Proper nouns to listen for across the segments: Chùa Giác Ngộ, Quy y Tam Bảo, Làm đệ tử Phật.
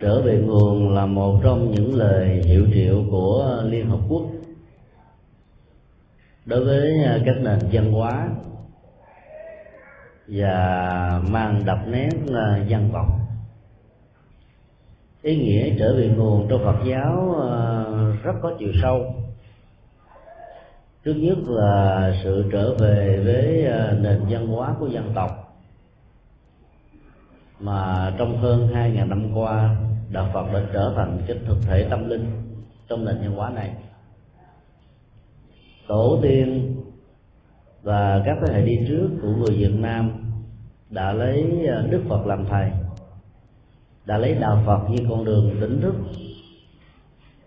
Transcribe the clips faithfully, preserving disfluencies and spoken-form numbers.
Trở về nguồn là một trong những lời hiệu triệu của Liên Hợp Quốc đối với các nền văn hóa và mang đậm nét dân tộc. Ý nghĩa trở về nguồn trong Phật giáo rất có chiều sâu. Trước nhất là sự trở về với nền văn hóa của dân tộc mà trong hơn hai nghìn năm qua Đạo Phật đã trở thành cái thực thể tâm linh trong nền văn hóa này. Tổ tiên và các thế hệ đi trước của người Việt Nam đã lấy Đức Phật làm thầy, đã lấy Đạo Phật như con đường tỉnh thức,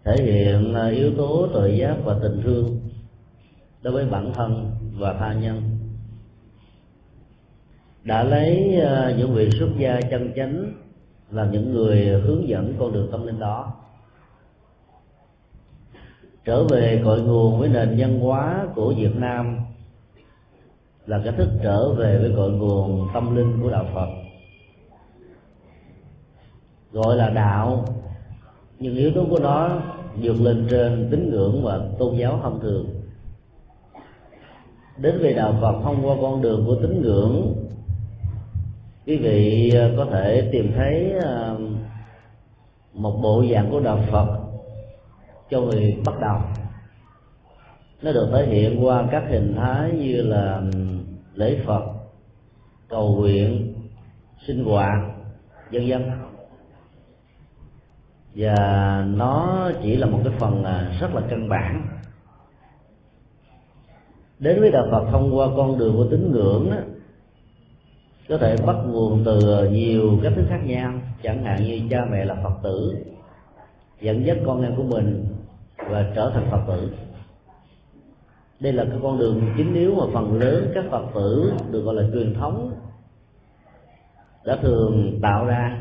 thể hiện yếu tố tự giác và tình thương đối với bản thân và tha nhân, đã lấy những vị xuất gia chân chánh là những người hướng dẫn con đường tâm linh đó. Trở về cội nguồn với nền văn hóa của Việt Nam là cái thức trở về với cội nguồn tâm linh của Đạo Phật. Gọi là đạo nhưng yếu tố của nó vượt lên trên tín ngưỡng và tôn giáo thông thường. Đến với Đạo Phật thông qua con đường của tín ngưỡng, quý vị có thể tìm thấy một bộ dạng của Đạo Phật cho người bắt đầu. Nó được thể hiện qua các hình thái như là lễ Phật, cầu nguyện, sinh hoạt, vân vân. Và nó chỉ là một cái phần rất là căn bản. Đến với Đạo Phật thông qua con đường của tín ngưỡng đó, có thể bắt nguồn từ nhiều cách thức khác nhau, chẳng hạn như cha mẹ là Phật tử dẫn dắt con em của mình và trở thành Phật tử. Đây là cái con đường chính yếu mà phần lớn các Phật tử được gọi là truyền thống đã thường tạo ra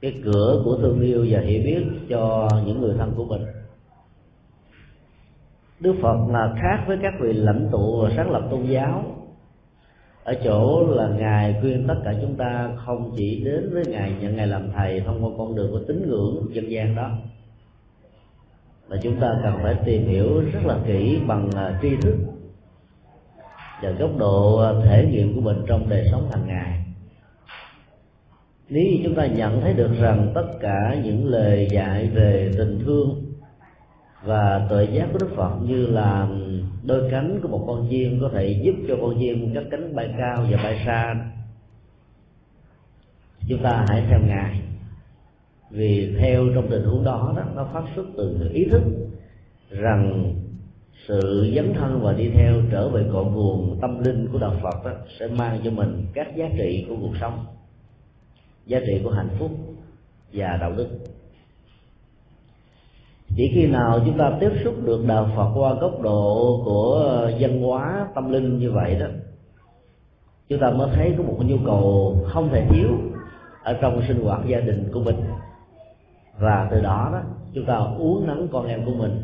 cái cửa của thương yêu và hiểu biết cho những người thân của mình. Đức Phật là khác với các vị lãnh tụ và sáng lập tôn giáo ở chỗ là Ngài khuyên tất cả chúng ta không chỉ đến với Ngài nhận Ngài làm thầy thông qua con đường của tín ngưỡng dân gian đó, mà chúng ta cần phải tìm hiểu rất là kỹ bằng tri thức và góc độ thể nghiệm của mình trong đời sống hàng ngày. Nếu như chúng ta nhận thấy được rằng tất cả những lời dạy về tình thương và tự giác của Đức Phật như là đôi cánh của một con chim có thể giúp cho con chim cất cánh bay cao và bay xa, chúng ta hãy theo Ngài, vì theo trong tình huống đó, đó nó phát xuất từ ý thức rằng sự dấn thân và đi theo trở về cội nguồn tâm linh của Đạo Phật đó, sẽ mang cho mình các giá trị của cuộc sống, giá trị của hạnh phúc và đạo đức. Chỉ khi nào chúng ta tiếp xúc được Đạo Phật qua góc độ của văn hóa tâm linh như vậy đó, chúng ta mới thấy có một nhu cầu không thể thiếu ở trong sinh hoạt gia đình của mình, và từ đó đó chúng ta uốn nắn con em của mình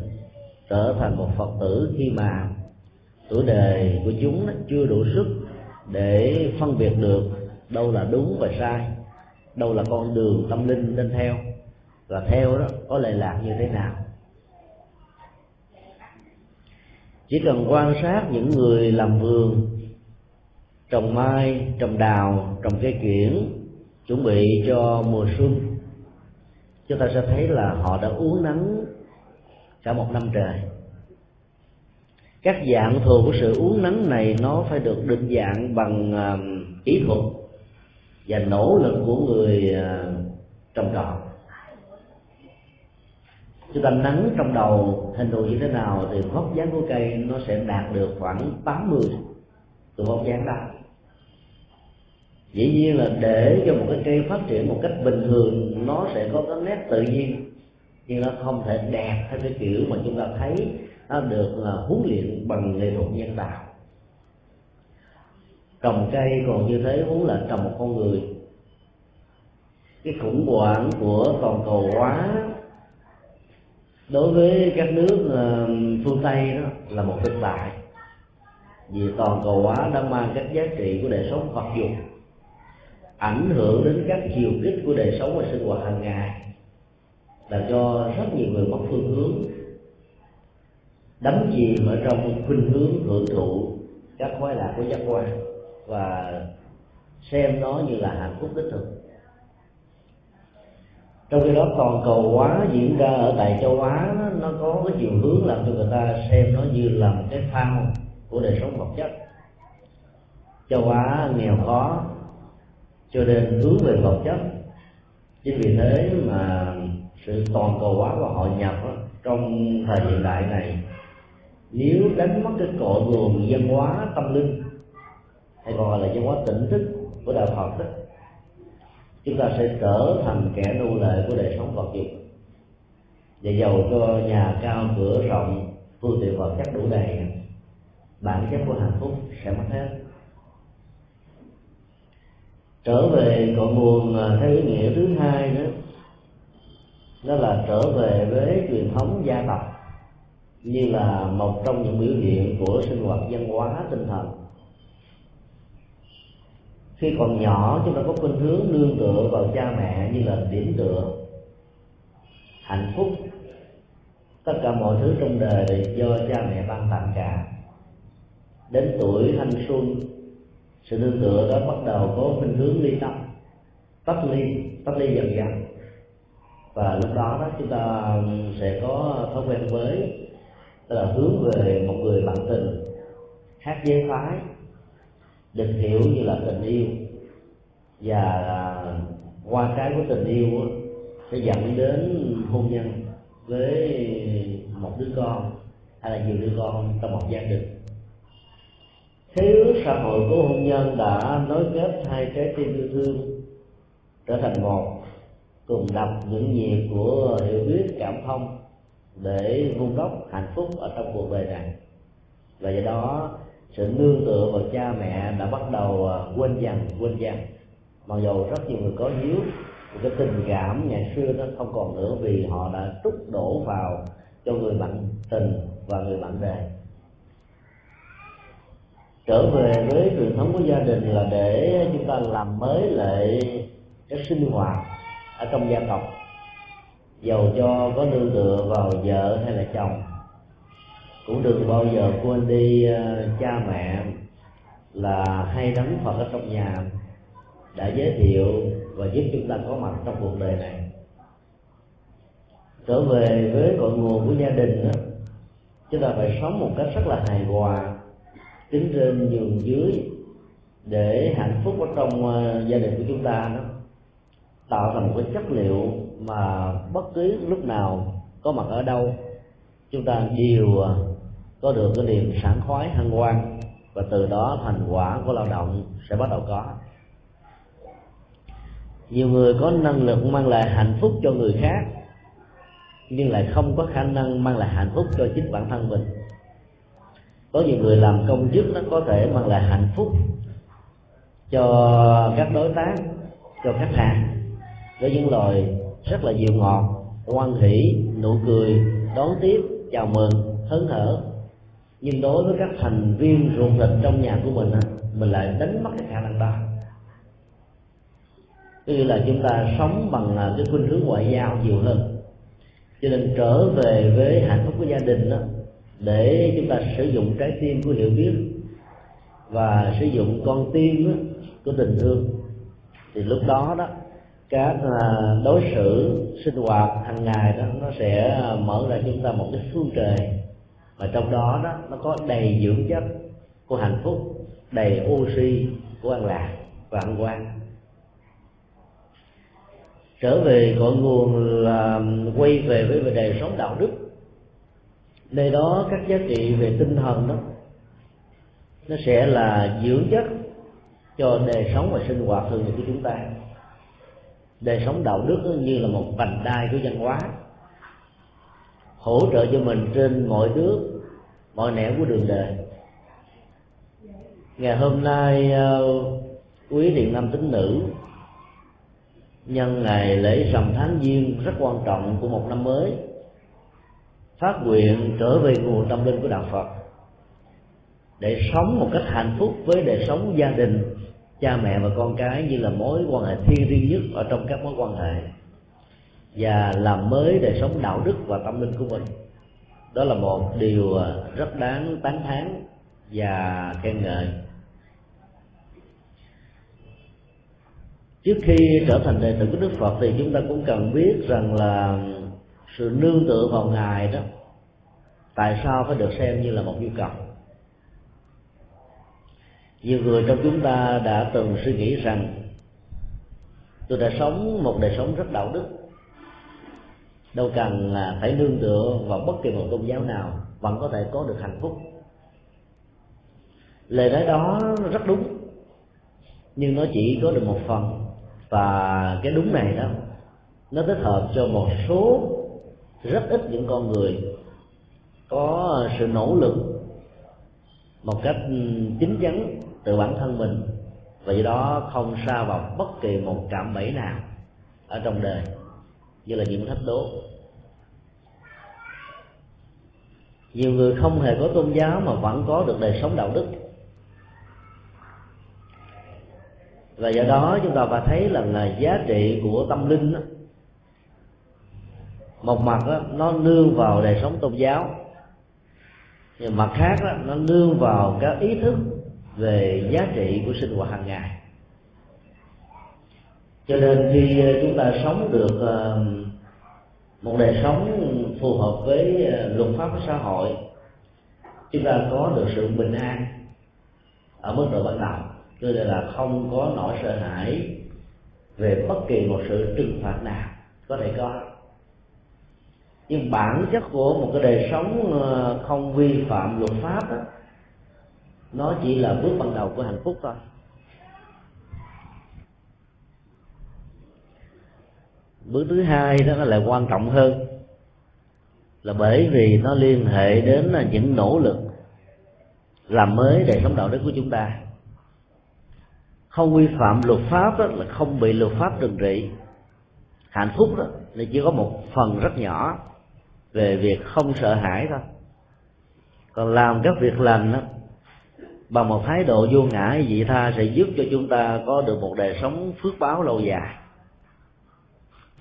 trở thành một Phật tử khi mà tuổi đời của chúng chưa đủ sức để phân biệt được đâu là đúng và sai, đâu là con đường tâm linh nên theo, và theo đó có lệ lạc như thế nào. Chỉ cần quan sát những người làm vườn, trồng mai, trồng đào, trồng cây kiểng, chuẩn bị cho mùa xuân, chúng ta sẽ thấy là họ đã uốn nắn cả một năm trời. Các dạng thù của sự uốn nắn này nó phải được định dạng bằng kỹ thuật và nỗ lực của người trồng trọt. Chúng ta nắn trong đầu hình thù như thế nào thì vóc dáng của cây nó sẽ đạt được khoảng tám mươi từ vóc dáng đó. Dĩ nhiên là để cho một cái cây phát triển một cách bình thường, nó sẽ có cái nét tự nhiên, nhưng nó không thể đẹp theo cái kiểu mà chúng ta thấy nó được huấn luyện bằng nghệ thuật nhân tạo. Trồng cây còn như thế, huống là trồng một con người. Cái khủng hoảng của toàn cầu hóa đối với các nước phương Tây đó là một thực tại, vì toàn cầu hóa đã mang các giá trị của đời sống vật dụng ảnh hưởng đến các chiều kích của đời sống và sinh hoạt hàng ngày, làm cho rất nhiều người mất phương hướng, đắm chìm ở trong khuynh hướng hưởng thụ các khoái lạc của giác quan và xem nó như là hạnh phúc đích thực. Trong khi đó toàn cầu hóa diễn ra ở tại châu Á, nó, nó có cái chiều hướng làm cho người ta xem nó như là một cái phao của đời sống vật chất. Châu Á nghèo khó cho nên hướng về vật chất, chính vì thế mà sự toàn cầu hóa và hội nhập đó, trong thời hiện đại này, nếu đánh mất cái cội nguồn văn hóa tâm linh hay còn gọi là văn hóa tỉnh thức của đạo Phật đó, chúng ta sẽ trở thành kẻ nô lệ của đời sống vật dụng, và giàu cho nhà cao cửa rộng, phương tiện vật chất đủ đầy, bản chất của hạnh phúc sẽ mất hết. Trở về cội nguồn theo ý nghĩa thứ hai nữa, đó là trở về với truyền thống gia tộc như là một trong những biểu hiện của sinh hoạt văn hóa tinh thần. Khi còn nhỏ, chúng ta có khuynh hướng nương tựa vào cha mẹ như là điểm tựa hạnh phúc. Tất cả mọi thứ trong đời đều do cha mẹ ban tặng cả. Đến tuổi thanh xuân, sự nương tựa đó bắt đầu có khuynh hướng ly tâm, tách ly, tách ly dần dần. Và lúc đó, đó chúng ta sẽ có thói quen với, tức là hướng về một người bạn tình, khác giới phái, định hiểu như là tình yêu, và qua cái của tình yêu sẽ dẫn đến hôn nhân với một đứa con hay là nhiều đứa con trong một gia đình. Thế giới xã hội của hôn nhân đã nối kết hai trái tim yêu thương trở thành một, cùng đập những nhịp của hiểu biết cảm thông để vun đắp hạnh phúc ở trong cuộc đời này. Và do đó sự nương tựa vào cha mẹ đã bắt đầu quên dần quên dần, mặc dù rất nhiều người có hiếu, cái tình cảm ngày xưa nó không còn nữa vì họ đã trút đổ vào cho người bạn tình và người bạn đời. Trở về với truyền thống của gia đình là để chúng ta làm mới lại cái sinh hoạt ở trong gia tộc, dầu cho có nương tựa vào vợ hay là chồng, cũng đừng bao giờ quên đi cha mẹ là hay đấng Phật ở trong nhà đã giới thiệu và giúp chúng ta có mặt trong cuộc đời này. Trở về với cội nguồn của gia đình đó, chúng ta phải sống một cách rất là hài hòa, tính trên nhường dưới, để hạnh phúc ở trong gia đình của chúng ta đó tạo thành một cái chất liệu mà bất cứ lúc nào, có mặt ở đâu, chúng ta đều có được cái niềm sảng khoái hân hoan, và từ đó thành quả của lao động sẽ bắt đầu có. Nhiều người có năng lực mang lại hạnh phúc cho người khác nhưng lại không có khả năng mang lại hạnh phúc cho chính bản thân mình. Có nhiều người làm công chức nó có thể mang lại hạnh phúc cho các đối tác, cho khách hàng, với những lời rất là dịu ngọt, hoan hỷ, nụ cười, đón tiếp, chào mừng, hớn hở. Nhưng đối với các thành viên ruột thịt trong nhà của mình, mình lại đánh mất cái khả năng đó. Tức là chúng ta sống bằng cái khuynh hướng ngoại giao nhiều hơn. Cho nên trở về với hạnh phúc của gia đình đó, để chúng ta sử dụng trái tim của hiểu biết và sử dụng con tim của tình thương, thì lúc đó đó các đối xử sinh hoạt hàng ngày đó nó sẽ mở ra chúng ta một cái phương trời, và trong đó đó nó có đầy dưỡng chất của hạnh phúc, đầy oxy của an lạc và hân hoan. Trở về cội nguồn là quay về với đời sống đạo đức, nơi đó các giá trị về tinh thần đó nó sẽ là dưỡng chất cho đời sống và sinh hoạt thường ngày của chúng ta. Đời sống đạo đức như là một vành đai của văn hóa, hỗ trợ cho mình trên mọi nước, mọi nẻo của đường đời. Ngày hôm nay quý thiện nam tín nữ, nhân ngày lễ rằm tháng giêng rất quan trọng của một năm mới, phát nguyện trở về nguồn tâm linh của đạo Phật để sống một cách hạnh phúc với đời sống gia đình, cha mẹ và con cái như là mối quan hệ thiêng liêng nhất ở trong các mối quan hệ, và làm mới đời sống đạo đức và tâm linh của mình. Đó là một điều rất đáng tán thán và khen ngợi. Trước khi trở thành đệ tử của Đức Phật thì chúng ta cũng cần biết rằng là sự nương tựa vào Ngài đó tại sao phải được xem như là một nhu cầu. Nhiều người trong chúng ta đã từng suy nghĩ rằng tôi đã sống một đời sống rất đạo đức, đâu cần phải nương tựa vào bất kỳ một tôn giáo nào, vẫn có thể có được hạnh phúc. Lời nói đó rất đúng, nhưng nó chỉ có được một phần, và cái đúng này đó nó thích hợp cho một số rất ít những con người có sự nỗ lực một cách chính chắn từ bản thân mình, và do đó không sa vào bất kỳ một cạm bẫy nào ở trong đời như là những thách đố. Nhiều người không hề có tôn giáo mà vẫn có được đời sống đạo đức, và do đó chúng ta phải thấy là, là giá trị của tâm linh đó, một mặt đó, nó nương vào đời sống tôn giáo, nhưng mặt khác đó, nó nương vào cái ý thức về giá trị của sinh hoạt hàng ngày. Cho nên khi chúng ta sống được một đời sống phù hợp với luật pháp của xã hội, chúng ta có được sự bình an ở mức độ ban đầu, cho nên là không có nỗi sợ hãi về bất kỳ một sự trừng phạt nào có thể có. Nhưng bản chất của một cái đời sống không vi phạm luật pháp đó, nó chỉ là bước ban đầu của hạnh phúc thôi. Bước thứ hai đó nó lại quan trọng hơn, là bởi vì nó liên hệ đến những nỗ lực làm mới đời sống đạo đức của chúng ta. Không vi phạm luật pháp đó là không bị luật pháp trừng trị. Hạnh phúc đó là chỉ có một phần rất nhỏ về việc không sợ hãi thôi. Còn làm các việc lành đó bằng một thái độ vô ngã vị tha sẽ giúp cho chúng ta có được một đời sống phước báo lâu dài.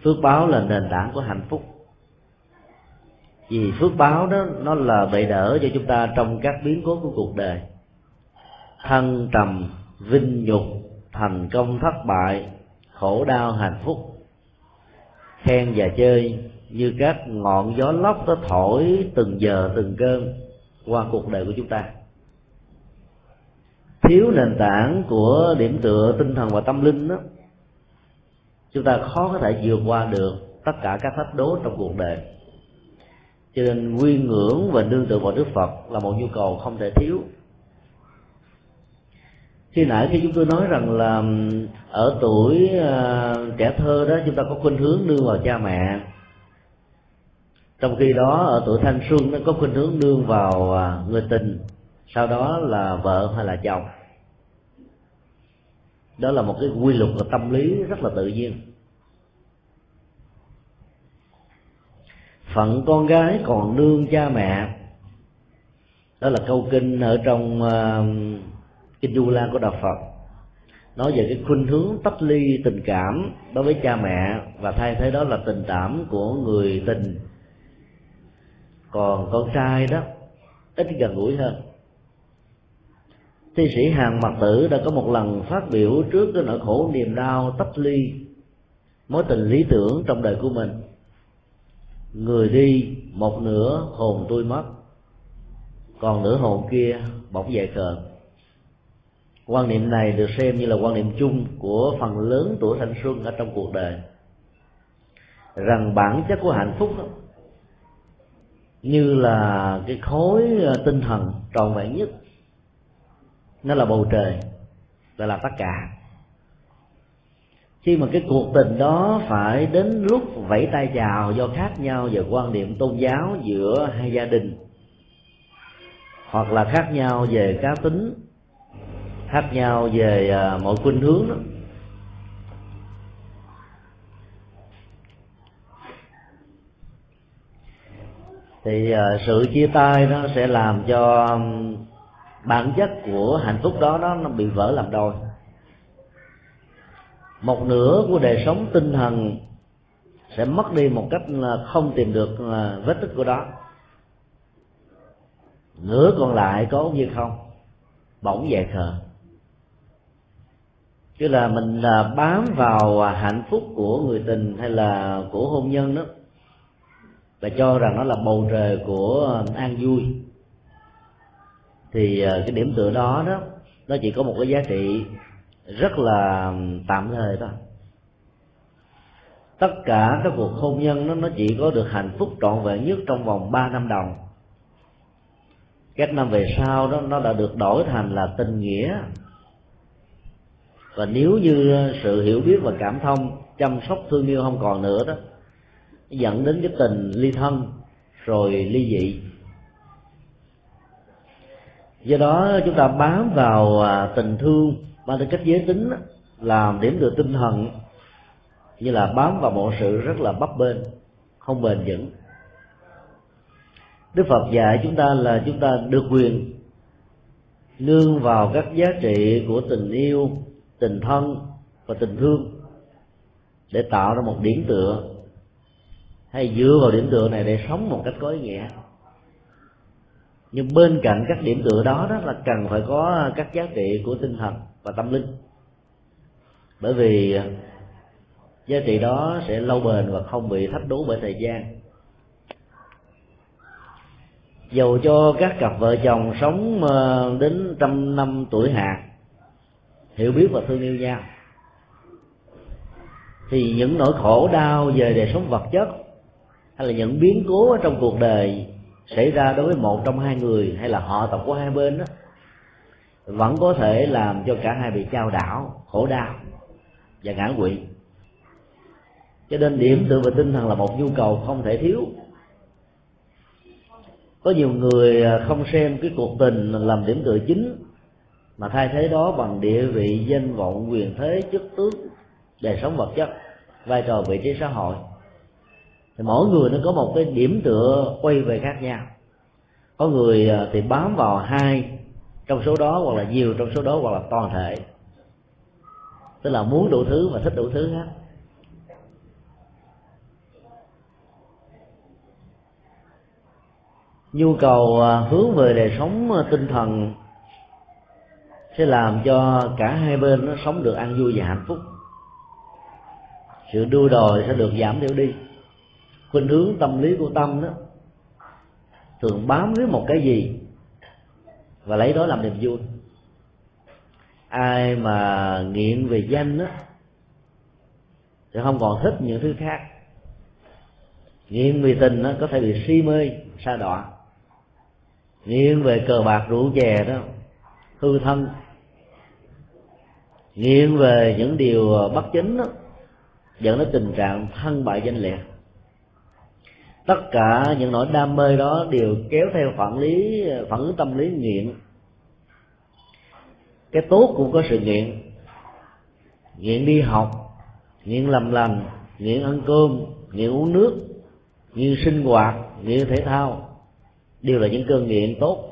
Phước báo là nền tảng của hạnh phúc, vì phước báo đó nó là bệ đỡ cho chúng ta trong các biến cố của cuộc đời: thăng trầm, vinh nhục, thành công, thất bại, khổ đau, hạnh phúc, khen và chơi, như các ngọn gió lốc nó thổi từng giờ từng cơn qua cuộc đời của chúng ta. Thiếu nền tảng của điểm tựa tinh thần và tâm linh đó, chúng ta khó có thể vượt qua được tất cả các thách đố trong cuộc đời. Cho nên quy ngưỡng và nương tựa vào Đức Phật là một nhu cầu không thể thiếu. Khi nãy khi chúng tôi nói rằng là ở tuổi uh, trẻ thơ đó chúng ta có khuynh hướng nương vào cha mẹ, trong khi đó ở tuổi thanh xuân nó có khuynh hướng nương vào uh, người tình, sau đó là vợ hay là chồng. Đó là một cái quy luật và tâm lý rất là tự nhiên. Phận con gái còn nương cha mẹ, đó là câu kinh ở trong uh, Kinh Du Lan của Đạo Phật, nói về cái khuynh hướng tách ly tình cảm đối với cha mẹ và thay thế đó là tình cảm của người tình. Còn con trai đó ít gần gũi hơn. Thi sĩ Hàn Mặc Tử đã có một lần phát biểu trước cái nỗi khổ niềm đau tách ly mối tình lý tưởng trong đời của mình: người đi một nửa hồn tôi mất, còn nửa hồn kia bỗng dậy khờ. Quan niệm này được xem như là quan niệm chung của phần lớn tuổi thanh xuân ở trong cuộc đời, rằng bản chất của hạnh phúc đó, như là cái khối tinh thần tròn vẹn nhất, nó là bầu trời, là, là tất cả. Khi mà cái cuộc tình đó phải đến lúc vẫy tay chào do khác nhau về quan điểm tôn giáo giữa hai gia đình, hoặc là khác nhau về cá tính, khác nhau về mọi khuynh hướng đó, thì sự chia tay nó sẽ làm cho bản chất của hạnh phúc đó, đó nó bị vỡ làm đôi. một nửa của đời sống tinh thần sẽ mất đi một cách không tìm được vết tích của đó, nửa còn lại có như không, bỗng dại khờ. Chứ là mình bám vào hạnh phúc của người tình hay là của hôn nhân đó, và cho rằng nó là bầu trời của an vui, thì cái điểm tựa đó đó nó chỉ có một cái giá trị rất là tạm thời thôi. Tất cả các cuộc hôn nhân đó, nó chỉ có được hạnh phúc trọn vẹn nhất trong vòng ba năm đầu. Các năm về sau đó nó đã được đổi thành là tình nghĩa. Và nếu như sự hiểu biết và cảm thông, chăm sóc thương yêu không còn nữa đó, dẫn đến cái tình ly thân rồi ly dị. Do đó chúng ta bám vào tình thương bằng tư cách giới tính đó, làm điểm tựa tinh thần, như là bám vào mọi sự rất là bấp bênh, không bền vững. Đức Phật dạy chúng ta là chúng ta được quyền nương vào các giá trị của tình yêu, tình thân và tình thương để tạo ra một điểm tựa, hay dựa vào điểm tựa này để sống một cách có ý nghĩa. Nhưng bên cạnh các điểm tựa đó, đó là cần phải có các giá trị của tinh thần và tâm linh, bởi vì giá trị đó sẽ lâu bền và không bị thách đố bởi thời gian. Dầu cho các cặp vợ chồng sống đến trăm năm tuổi hạ, hiểu biết và thương yêu nhau, thì những nỗi khổ đau về đời sống vật chất hay là những biến cố ở trong cuộc đời xảy ra đối với một trong hai người hay là họ tộc của hai bên đó, vẫn có thể làm cho cả hai bị chao đảo, khổ đau và ngã quỵ. Cho nên điểm tựa về tinh thần là một nhu cầu không thể thiếu. Có nhiều người không xem cái cuộc tình làm điểm tựa chính, mà thay thế đó bằng địa vị, danh vọng, quyền thế, chức tước, đời sống vật chất, vai trò vị trí xã hội. Thì mỗi người nó có một cái điểm tựa quay về khác nhau. Có người thì bám vào hai trong số đó, hoặc là nhiều trong số đó, hoặc là toàn thể, tức là muốn đủ thứ và thích đủ thứ hết. Nhu cầu hướng về đời sống tinh thần sẽ làm cho cả hai bên nó sống được an vui và hạnh phúc. Sự đua đòi sẽ được giảm thiểu đi. Khuynh hướng tâm lý của tâm đó thường bám lấy một cái gì và lấy đó làm niềm vui. Ai mà nghiện về danh đó thì không còn thích những thứ khác. Nghiện về tình đó có thể bị si mê, sa đọa. Nghiện về cờ bạc rượu chè đó, hư thân. Nghiện về những điều bất chính đó, dẫn đến tình trạng thân bại danh liệt. Tất cả những nỗi đam mê đó đều kéo theo phản lý, phản ứng tâm lý nghiện. Cái tốt cũng có sự nghiện. Nghiện đi học, nghiện làm lành, nghiện ăn cơm, nghiện uống nước, nghiện sinh hoạt, nghiện thể thao, đều là những cơn nghiện tốt.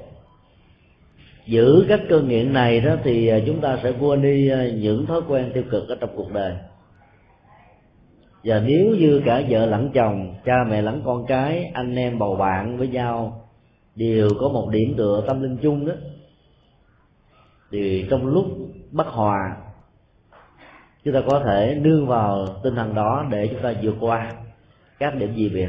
Giữ các cơn nghiện này đó thì chúng ta sẽ quên đi những thói quen tiêu cực ở trong cuộc đời. Và nếu như cả vợ lẫn chồng, cha mẹ lẫn con cái, anh em bầu bạn với nhau đều có một điểm tựa tâm linh chung đó, thì trong lúc bất hòa chúng ta có thể nương vào tinh thần đó để chúng ta vượt qua các điểm dị biệt.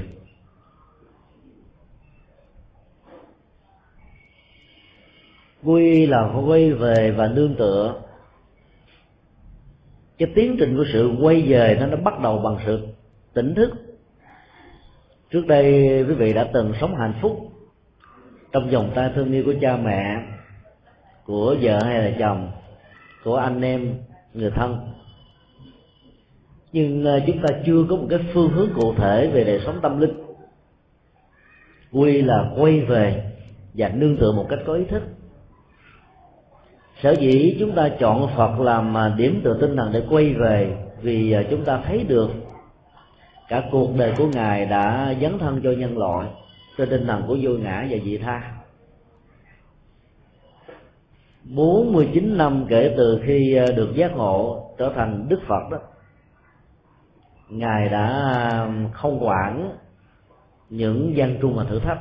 Quy là quay về và nương tựa. Cái tiến trình của sự quay về nó, nó bắt đầu bằng sự tỉnh thức. Trước đây quý vị đã từng sống hạnh phúc trong vòng tay thương yêu của cha mẹ, của vợ hay là chồng, của anh em, người thân. Nhưng chúng ta chưa có một cái phương hướng cụ thể về đời sống tâm linh. Quy là quay về và nương tựa một cách có ý thức. Sở dĩ chúng ta chọn Phật làm điểm tựa tinh thần để quay về, vì chúng ta thấy được cả cuộc đời của Ngài đã dấn thân cho nhân loại trên tinh thần của vô ngã và vị tha. bốn mươi chín năm kể từ khi được giác ngộ trở thành Đức Phật đó, Ngài đã không quản những gian trung và thử thách,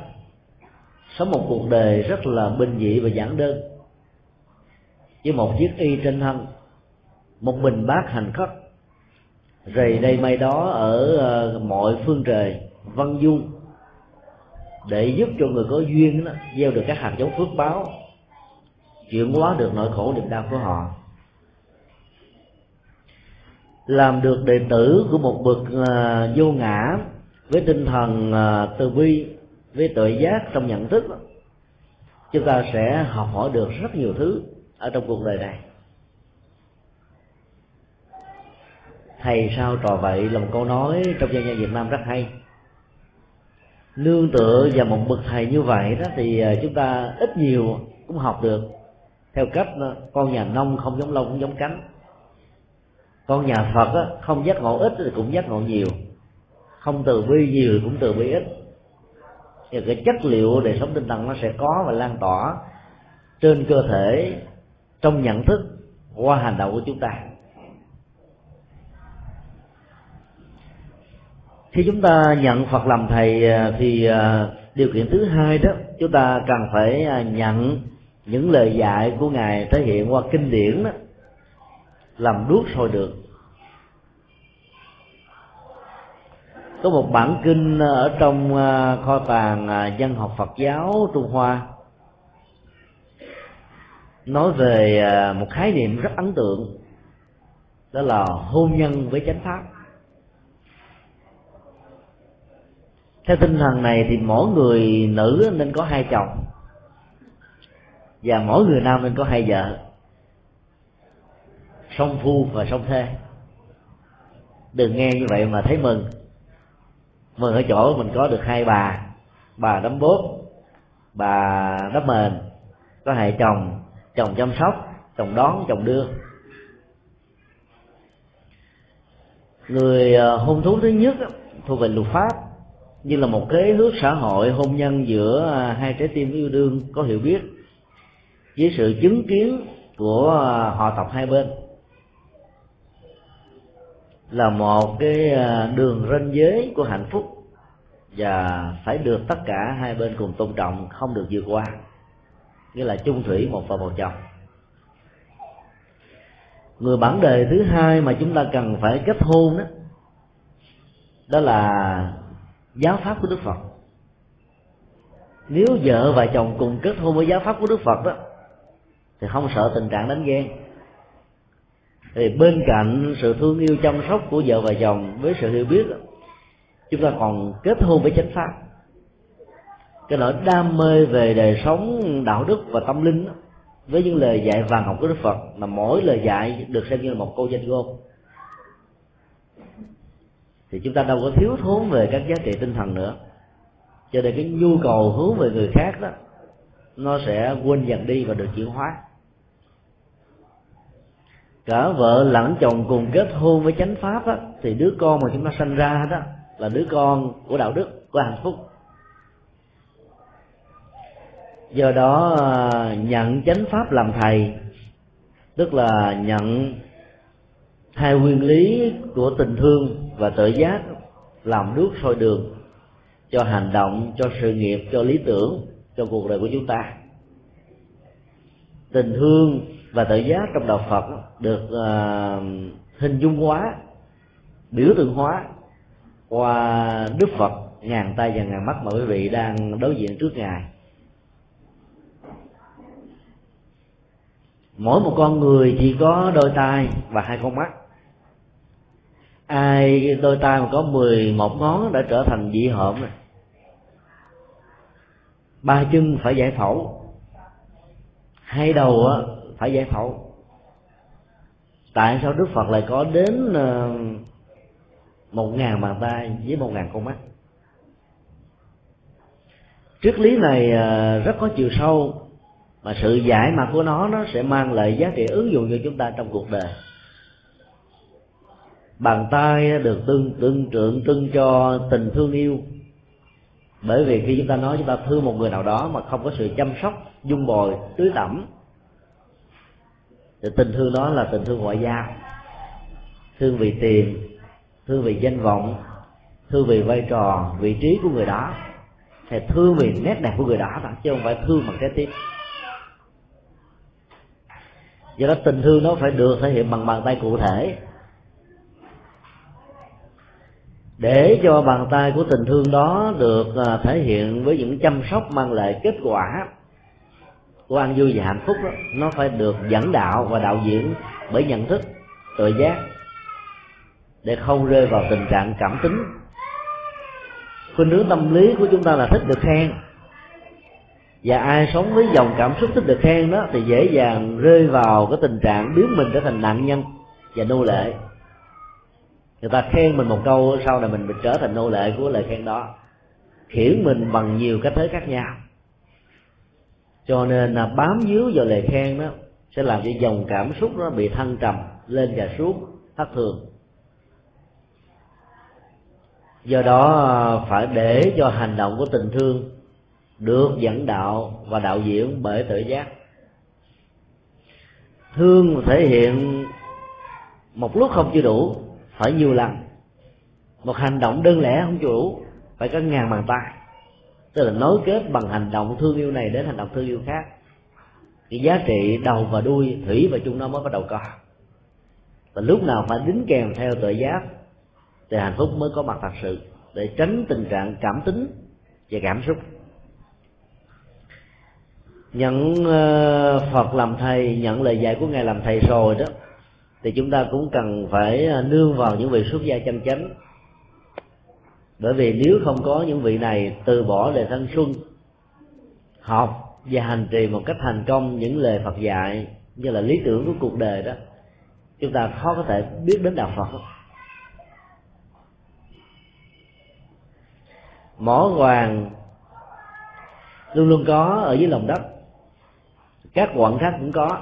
sống một cuộc đời rất là bình dị và giản đơn, với một chiếc y trên thân, một mình bác hành khất, rầy đây may đó ở mọi phương trời văn du, để giúp cho người có duyên đó gieo được các hạt giống phước báo, chuyển hóa được nỗi khổ niềm đau của họ. Làm được đệ tử của một bậc uh, vô ngã với tinh thần uh, từ bi, với tuệ giác trong nhận thức, chúng ta sẽ học hỏi được rất nhiều thứ ở trong cuộc đời này. Thầy sao trò vậy là một câu nói trong dân gian Việt Nam rất hay. Nương tựa vào một bậc thầy như vậy đó thì chúng ta ít nhiều cũng học được theo cách đó, con nhà nông không giống lông cũng giống cánh, con nhà Phật đó, không giác ngộ ít thì cũng giác ngộ nhiều, không từ bi nhiều cũng từ bi ít. Thì cái chất liệu đời sống tinh thần nó sẽ có và lan tỏa trên cơ thể, trong nhận thức, qua hành động của chúng ta. Khi chúng ta nhận Phật làm thầy thì điều kiện thứ hai đó, chúng ta cần phải nhận những lời dạy của Ngài thể hiện qua kinh điển đó, làm đuốc soi được. Có một bản kinh ở trong kho tàng văn học Phật giáo Trung Hoa nói về một khái niệm rất ấn tượng, đó là hôn nhân với chánh pháp. Theo tinh thần này thì mỗi người nữ nên có hai chồng và mỗi người nam nên có hai vợ, song phu và song thê. Đừng nghe như vậy mà thấy mừng. Mừng ở chỗ mình có được hai bà, bà đấm bóp, bà đấm mền, có hai chồng, chồng chăm sóc, chồng đón, chồng đưa. Người hôn thú thứ nhất thuộc về luật pháp, như là một cái nước xã hội hôn nhân giữa hai trái tim yêu đương có hiểu biết, với sự chứng kiến của họ tộc hai bên, là một cái đường ranh giới của hạnh phúc và phải được tất cả hai bên cùng tôn trọng, không được vượt qua, nghĩa là chung thủy một vợ một chồng. Người bản đề thứ hai mà chúng ta cần phải kết hôn đó, đó là giáo pháp của Đức Phật. Nếu vợ và chồng cùng kết hôn với giáo pháp của Đức Phật đó thì không sợ tình trạng đánh ghen. Thì bên cạnh sự thương yêu chăm sóc của vợ và chồng với sự hiểu biết, chúng ta còn kết hôn với chánh pháp. Cái nỗi đam mê về đời sống đạo đức và tâm linh đó, với những lời dạy vàng học của Đức Phật, mà mỗi lời dạy được xem như là một câu danh ngôn, thì chúng ta đâu có thiếu thốn về các giá trị tinh thần nữa. Cho nên cái nhu cầu hướng về người khác đó nó sẽ quên dần đi và được chuyển hóa. Cả vợ lẫn chồng cùng kết hôn với chánh pháp đó, thì đứa con mà chúng ta sanh ra đó là đứa con của đạo đức, của hạnh phúc. Do đó nhận chánh pháp làm thầy, tức là nhận hai nguyên lý của tình thương và tự giác làm đuốc soi đường cho hành động, cho sự nghiệp, cho lý tưởng, cho cuộc đời của chúng ta. Tình thương và tự giác trong đạo Phật được uh, hình dung hóa, biểu tượng hóa qua Đức Phật ngàn tay và ngàn mắt mà quý vị đang đối diện trước Ngài. Mỗi một con người chỉ có đôi tai và hai con mắt. Ai đôi tai mà có mười một ngón đã trở thành dị hợm rồi. Ba chân phải giải phẫu, hai đầu phải giải phẫu. Tại sao Đức Phật lại có đến một ngàn bàn tay với một ngàn con mắt? Triết lý này rất có chiều sâu, mà sự giải mã của nó nó sẽ mang lại giá trị ứng dụng cho chúng ta trong cuộc đời. Bàn tay được tương tương tượng tương cho tình thương yêu, bởi vì khi chúng ta nói chúng ta thương một người nào đó mà không có sự chăm sóc, dung bồi, tưới tẩm, thì tình thương đó là tình thương ngoại giao, thương vì tiền, thương vì danh vọng, thương vì vai trò, vị trí của người đó, thì thương vì nét đẹp của người đó thôi, chứ không phải thương bằng trái tim. Do đó tình thương nó phải được thể hiện bằng bàn tay cụ thể, để cho bàn tay của tình thương đó được thể hiện với những chăm sóc mang lại kết quả của an vui và hạnh phúc đó. Nó phải được dẫn đạo và đạo diễn bởi nhận thức tự giác, để không rơi vào tình trạng cảm tính. Khuynh hướng tâm lý của chúng ta là thích được khen, và ai sống với dòng cảm xúc thích được khen đó thì dễ dàng rơi vào cái tình trạng biến mình trở thành nạn nhân và nô lệ. Người ta khen mình một câu, sau này mình bị trở thành nô lệ của lời khen đó, khiển mình bằng nhiều cách thế khác nhau. Cho nên là bám víu vào lời khen đó sẽ làm cho dòng cảm xúc nó bị thăng trầm lên và xuống thất thường. Do đó phải để cho hành động của tình thương được dẫn đạo và đạo diễn bởi tự giác. Thương thể hiện một lúc không chưa đủ, phải nhiều lần. Một hành động đơn lẻ không chưa đủ, phải có ngàn bàn tay. Tức là nối kết bằng hành động thương yêu này đến hành động thương yêu khác. Cái giá trị đầu và đuôi, thủy và chung nó mới bắt đầu có. Và lúc nào phải đính kèm theo tự giác thì hạnh phúc mới có mặt thật sự, để tránh tình trạng cảm tính và cảm xúc. Nhận Phật làm thầy, nhận lời dạy của Ngài làm thầy rồi đó, thì chúng ta cũng cần phải nương vào những vị xuất gia chân chánh. Bởi vì nếu không có những vị này từ bỏ lời thanh xuân, học và hành trì một cách thành công những lời Phật dạy như là lý tưởng của cuộc đời đó, chúng ta khó có thể biết đến đạo Phật. Mỏ vàng luôn luôn có ở dưới lòng đất, các quặng khác cũng có,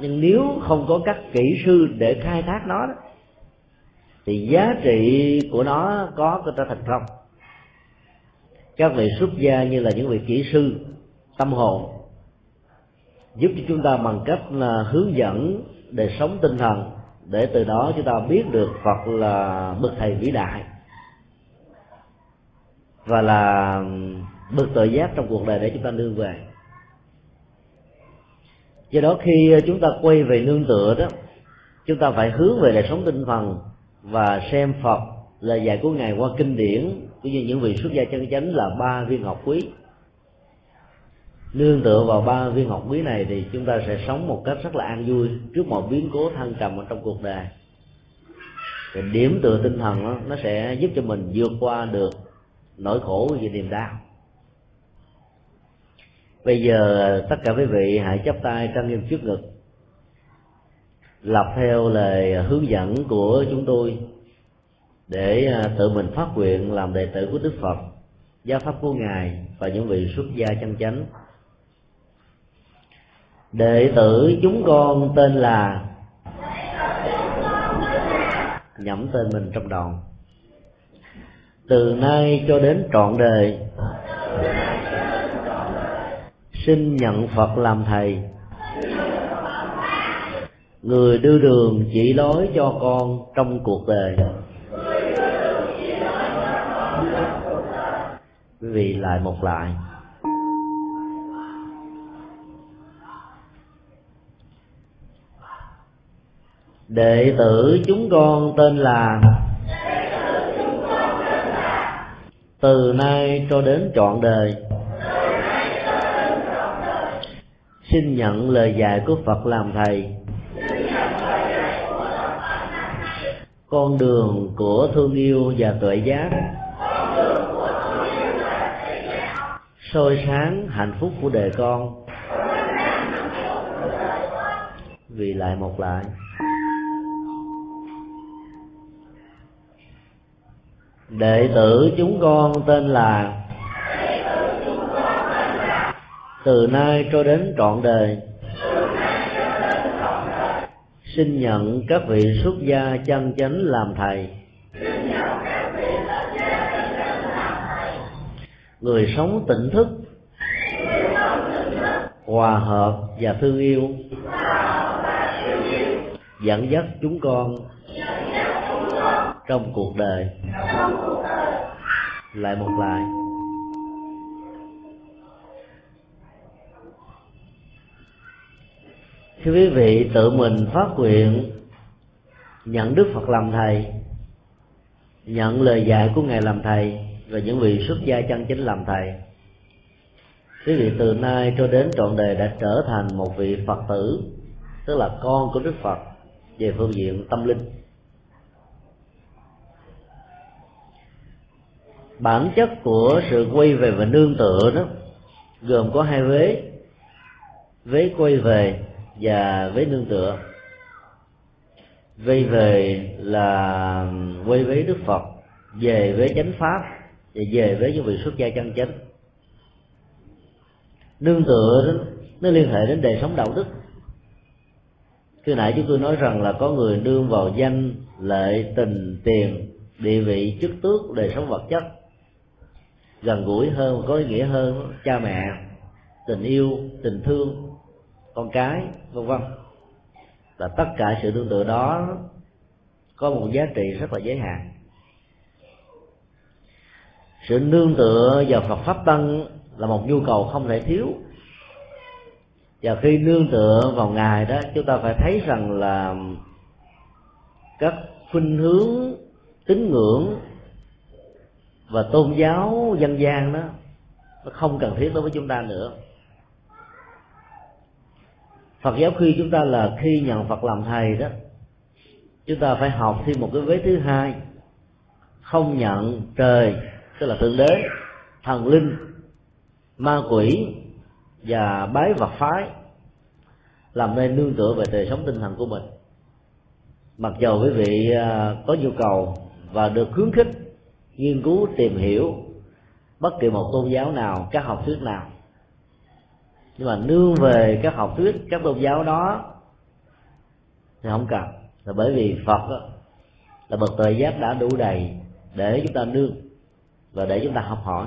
nhưng nếu không có các kỹ sư để khai thác nó đó, thì giá trị của nó có có trở thành không. Các vị xuất gia như là những vị kỹ sư tâm hồn, giúp cho chúng ta bằng cách là hướng dẫn đời sống tinh thần, để từ đó chúng ta biết được Phật là bậc thầy vĩ đại và là bậc tự giác trong cuộc đời để chúng ta nương về. Do đó khi chúng ta quay về nương tựa đó, chúng ta phải hướng về đời sống tinh thần và xem Phật lời dạy của Ngài qua kinh điển cũng như những vị xuất gia chân chánh là ba viên ngọc quý. Nương tựa vào ba viên ngọc quý này thì chúng ta sẽ sống một cách rất là an vui trước mọi biến cố thăng trầm ở trong cuộc đời. Thì điểm tựa tinh thần đó, nó sẽ giúp cho mình vượt qua được nỗi khổ và niềm đau. Bây giờ tất cả quý vị hãy chắp tay trang nghiêm trước ngực, lập theo lời hướng dẫn của chúng tôi để tự mình phát nguyện làm đệ tử của Đức Phật, giáo pháp của Ngài và những vị xuất gia chân chánh. Đệ tử chúng con tên là, nhẩm tên mình trong đầu, từ nay cho đến trọn đời xin nhận Phật làm thầy, người đưa đường chỉ lối cho con trong cuộc đời. Quý vị lại một lại. Đệ tử chúng con tên là, từ nay cho đến trọn đời xin nhận lời dạy của Phật làm thầy, con đường của thương yêu và tuệ giác, soi sáng hạnh phúc của đời con. Vì lại một lại. Đệ tử chúng con tên là, từ nay cho đến trọn đời xin nhận các vị xuất gia chân chánh làm thầy, người sống tỉnh thức, hòa hợp và thương yêu, dẫn dắt chúng con trong cuộc đời. Lại một lại. Khi quý vị tự mình phát nguyện nhận Đức Phật làm thầy, nhận lời dạy của Ngài làm thầy và những vị xuất gia chân chính làm thầy, quý vị từ nay cho đến trọn đời đã trở thành một vị Phật tử, tức là con của Đức Phật về phương diện tâm linh. Bản chất của sự quay về và nương tựa đó gồm có hai vế: vế quay về và vế nương tựa. Quay về là quay với Đức Phật, về với chánh pháp và về với những vị xuất gia chân chánh. Nương tựa đó, nó liên hệ đến đời sống đạo đức. Khi nãy chúng tôi nói rằng là có người nương vào danh, lợi, tình, tiền, địa vị, chức tước, đời sống vật chất, gần gũi hơn, có ý nghĩa hơn cha mẹ, tình yêu, tình thương, con cái, vân vân. Và tất cả sự tương tự đó có một giá trị rất là giới hạn. Sự nương tựa vào Phật pháp tăng là một nhu cầu không thể thiếu. Và khi nương tựa vào Ngài đó, chúng ta phải thấy rằng là các khuynh hướng tín ngưỡng và tôn giáo dân gian đó nó không cần thiết đối với chúng ta nữa. Phật giáo khuyên chúng ta là khi nhận Phật làm thầy đó, chúng ta phải học thêm một cái vế thứ hai: không nhận trời, tức là thượng đế, thần linh, ma quỷ và bái vật phái làm nên nương tựa về đời sống tinh thần của mình. Mặc dù quý vị có nhu cầu và được khuyến khích nghiên cứu tìm hiểu bất kỳ một tôn giáo nào, các học thuyết nào, nhưng mà nương về các học thuyết, các tôn giáo đó thì không cần, là bởi vì Phật đó, là bậc tuệ giác đã đủ đầy để chúng ta nương và để chúng ta học hỏi.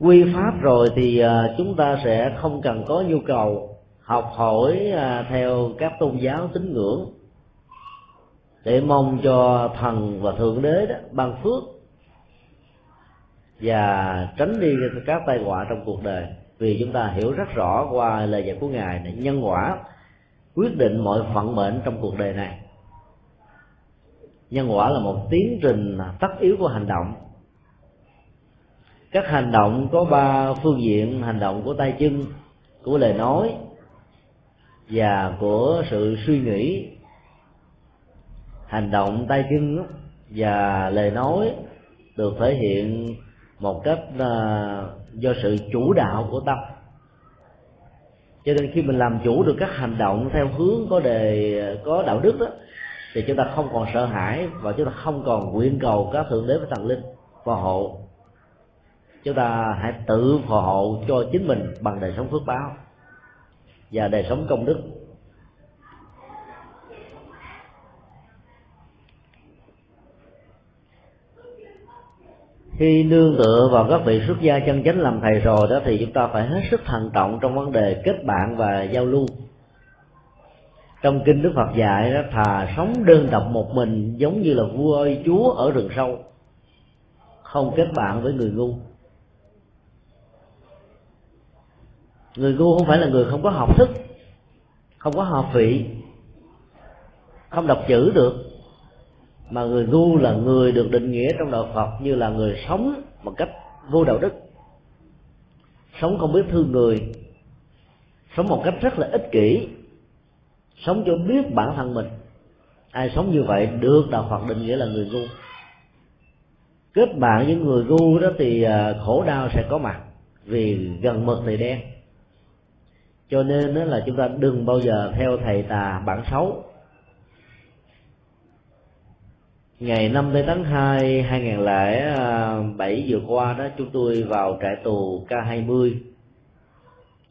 Quy pháp rồi thì chúng ta sẽ không cần có nhu cầu học hỏi theo các tôn giáo tín ngưỡng để mong cho thần và thượng đế đó ban phước và tránh đi các tai họa trong cuộc đời, vì chúng ta hiểu rất rõ qua lời dạy của Ngài là nhân quả quyết định mọi vận mệnh trong cuộc đời này. Nhân quả là một tiến trình tất yếu của hành động. Các hành động có ba phương diện: hành động của tay chân, của lời nói và của sự suy nghĩ. Hành động, tay chân và lời nói được thể hiện một cách do sự chủ đạo của tâm. Cho nên khi mình làm chủ được các hành động theo hướng có đề có đạo đức đó, thì chúng ta không còn sợ hãi và chúng ta không còn nguyện cầu các thượng đế và thần linh phù hộ. Chúng ta hãy tự phù hộ cho chính mình bằng đời sống phước báo và đời sống công đức. Khi nương tựa vào các vị xuất gia chân chánh làm thầy rồi đó, thì chúng ta phải hết sức thận trọng trong vấn đề kết bạn và giao lưu. Trong kinh Đức Phật dạy đó, thà sống đơn độc một mình giống như là vua ơi chúa ở rừng sâu, không kết bạn với người ngu. Người ngu không phải là người không có học thức, không có học vị, không đọc chữ được, mà người ngu là người được định nghĩa trong đạo Phật như là người sống một cách vô đạo đức, sống không biết thương người, sống một cách rất là ích kỷ, sống cho biết bản thân mình. Ai sống như vậy được đạo Phật định nghĩa là người ngu. Kết bạn với người ngu đó thì khổ đau sẽ có mặt, vì gần mực thì đen. Cho nên đó là chúng ta đừng bao giờ theo thầy tà bản xấu. Ngày năm tháng hai năm hai nghìn lẻ bảy vừa qua đó, chúng tôi vào trại tù K hai mươi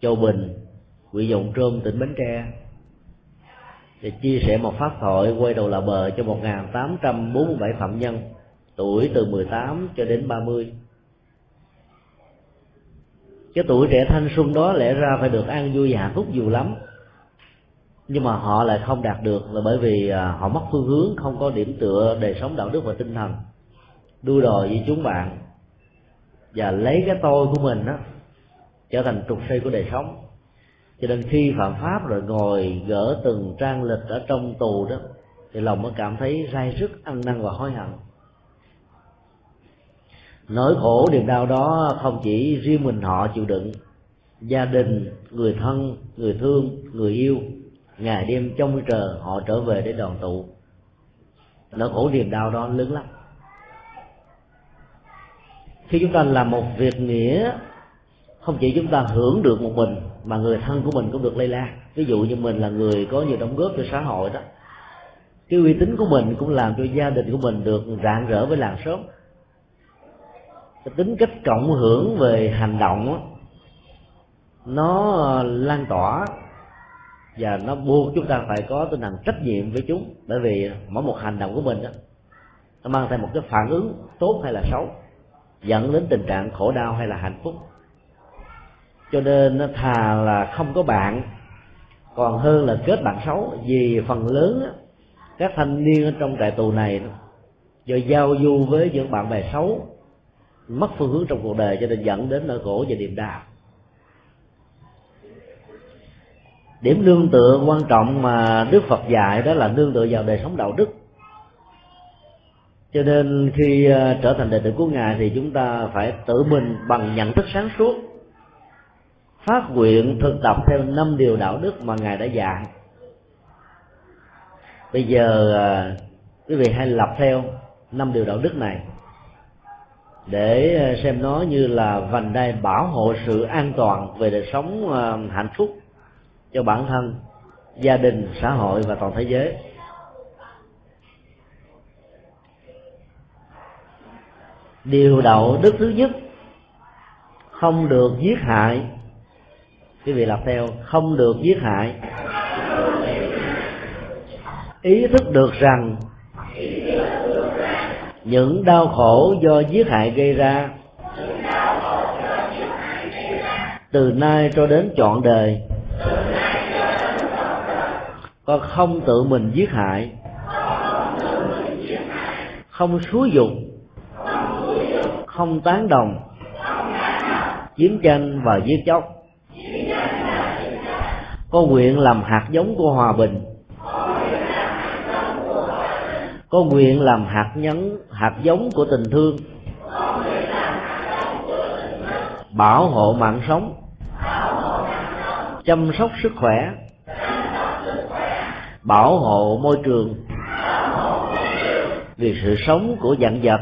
Châu Bình, huyện Giồng Trôm, tỉnh Bến Tre để chia sẻ một pháp thoại quay đầu là bờ cho một nghìn tám trăm bốn mươi bảy phạm nhân tuổi từ mười tám cho đến ba mươi. Cái tuổi trẻ thanh xuân đó lẽ ra phải được an vui và hạnh phúc nhiều lắm, nhưng mà họ lại không đạt được là bởi vì họ mất phương hướng, không có điểm tựa đời sống đạo đức và tinh thần, đua đòi với chúng bạn và lấy cái tôi của mình đó trở thành trục xây của đời sống. Cho nên khi phạm pháp rồi ngồi gỡ từng trang lịch ở trong tù đó thì lòng mới cảm thấy ray rứt, ăn năn và hối hận. Nỗi khổ niềm đau đó không chỉ riêng mình họ chịu đựng, gia đình, người thân, người thương, người yêu ngày đêm trông chờ họ trở về để đoàn tụ. Nỗi khổ niềm đau đó lớn lắm. Khi chúng ta làm một việc nghĩa, không chỉ chúng ta hưởng được một mình mà người thân của mình cũng được lây lan. Ví dụ như mình là người có nhiều đóng góp cho xã hội đó, cái uy tín của mình cũng làm cho gia đình của mình được rạng rỡ với làng xóm. Cái tính cách cộng hưởng về hành động đó, nó lan tỏa và nó buộc chúng ta phải có tinh thần trách nhiệm với chúng, bởi vì mỗi một hành động của mình đó, nó mang theo một cái phản ứng tốt hay là xấu, dẫn đến tình trạng khổ đau hay là hạnh phúc. Cho nên nó thà là không có bạn còn hơn là kết bạn xấu. Vì phần lớn đó, các thanh niên ở trong trại tù này do giao du với những bạn bè xấu, mất phương hướng trong cuộc đời, cho nên dẫn đến nỗi khổ và niềm đau. Điểm nương tựa quan trọng mà Đức Phật dạy đó là nương tựa vào đời sống đạo đức. Cho nên khi trở thành đệ tử của Ngài thì chúng ta phải tự mình bằng nhận thức sáng suốt phát nguyện thực tập theo năm điều đạo đức mà Ngài đã dạy. Bây giờ quý vị hãy lập theo năm điều đạo đức này để xem nó như là vành đai bảo hộ sự an toàn về đời sống hạnh phúc cho bản thân, gia đình, xã hội và toàn thế giới. Điều đạo đức thứ nhất, không được giết hại. Quý vị lập theo, không được giết hại. Ý thức được rằng những đau khổ do giết hại gây ra từ nay cho đến trọn đời, con không tự mình giết hại, không xúi dục, không tán đồng chiến tranh và giết chóc. Con nguyện làm hạt giống của hòa bình, con nguyện làm hạt nhấn hạt giống của tình thương, bảo hộ mạng sống, chăm sóc sức khỏe, bảo hộ môi trường, vì sự sống của vạn vật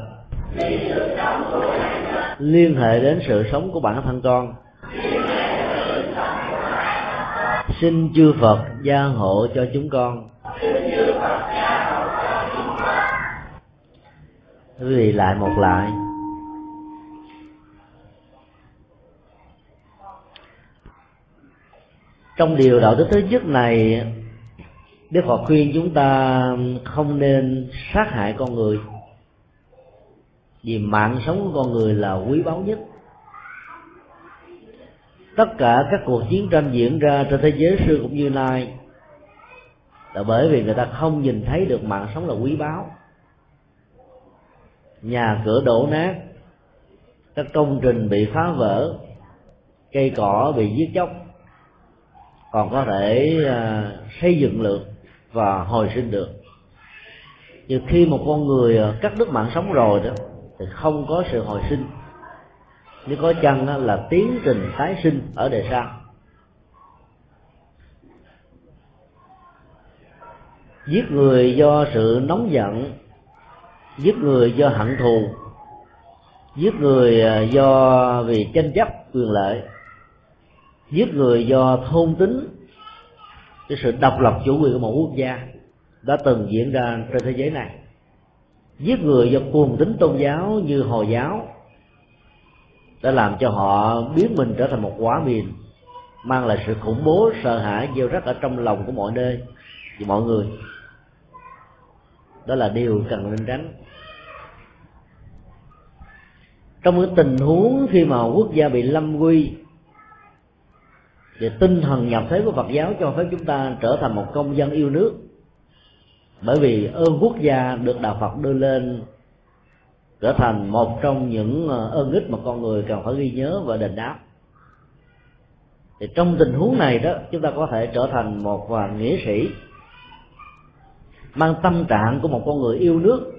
liên hệ đến sự sống của bản thân con. Xin chư Phật gia hộ cho chúng con. Quý vị lại một lại. Trong điều đạo đức thứ nhất này, Đức Phật khuyên chúng ta không nên sát hại con người, vì mạng sống của con người là quý báu nhất. Tất cả các cuộc chiến tranh diễn ra trên thế giới xưa cũng như nay là bởi vì người ta không nhìn thấy được mạng sống là quý báu. Nhà cửa đổ nát, các công trình bị phá vỡ, cây cỏ bị giết chóc, còn có thể xây dựng được và hồi sinh được. Nhưng khi một con người cắt đứt mạng sống rồi đó thì không có sự hồi sinh. Nếu có chăng là tiến trình tái sinh ở đời sau. Giết người do sự nóng giận, giết người do hận thù, giết người do vì tranh chấp quyền lợi, giết người do thôn tính, cái sự độc lập chủ quyền của một quốc gia đã từng diễn ra trên thế giới này. Giết người do cuồng tín tôn giáo như Hồi giáo đã làm cho họ biến mình trở thành một quả miền, mang lại sự khủng bố, sợ hãi gieo rắc ở trong lòng của mọi nơi vì mọi người. Đó là điều cần nên tránh. Trong những tình huống khi mà quốc gia bị lâm nguy Thì tinh thần nhập thế của Phật giáo cho phép chúng ta trở thành một công dân yêu nước, bởi vì ơn quốc gia được đạo Phật đưa lên trở thành một trong những ơn ích mà con người cần phải ghi nhớ và đền đáp. Thì trong tình huống này đó, chúng ta có thể trở thành một nghĩa sĩ mang tâm trạng của một con người yêu nước,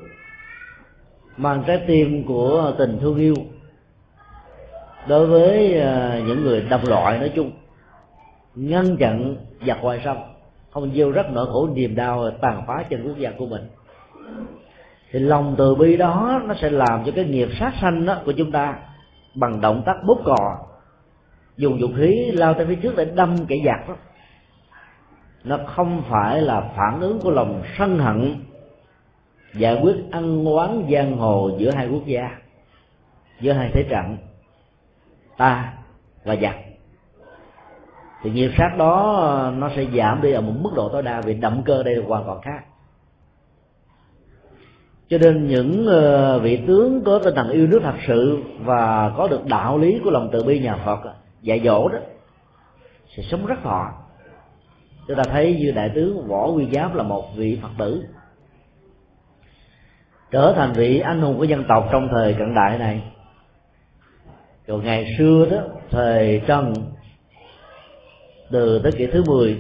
mang trái tim của tình thương yêu đối với những người đồng loại nói chung, ngăn chặn giặc ngoại xâm không gieo rắc nỗi khổ niềm đau tàn phá trên quốc gia của mình. Thì lòng từ bi đó nó sẽ làm cho cái nghiệp sát sanh đó của chúng ta, bằng động tác bóp cò, dùng vũ khí lao tới phía trước để đâm kẻ giặc đó, nó không phải là phản ứng của lòng sân hận giải quyết ăn oán giang hồ giữa hai quốc gia, giữa hai thế trận ta và giặc. Thì nghiệp sát đó nó sẽ giảm đi ở một mức độ tối đa, vì động cơ đây là hoàn toàn khác. Cho nên những vị tướng có tinh thần yêu nước thật sự và có được đạo lý của lòng từ bi nhà Phật dạy dỗ đó sẽ sống rất thọ. Chúng ta thấy như đại tướng Võ Nguyên Giáp là một vị Phật tử trở thành vị anh hùng của dân tộc trong thời cận đại này. Rồi ngày xưa đó, thời Trần từ thế kỷ thứ mười,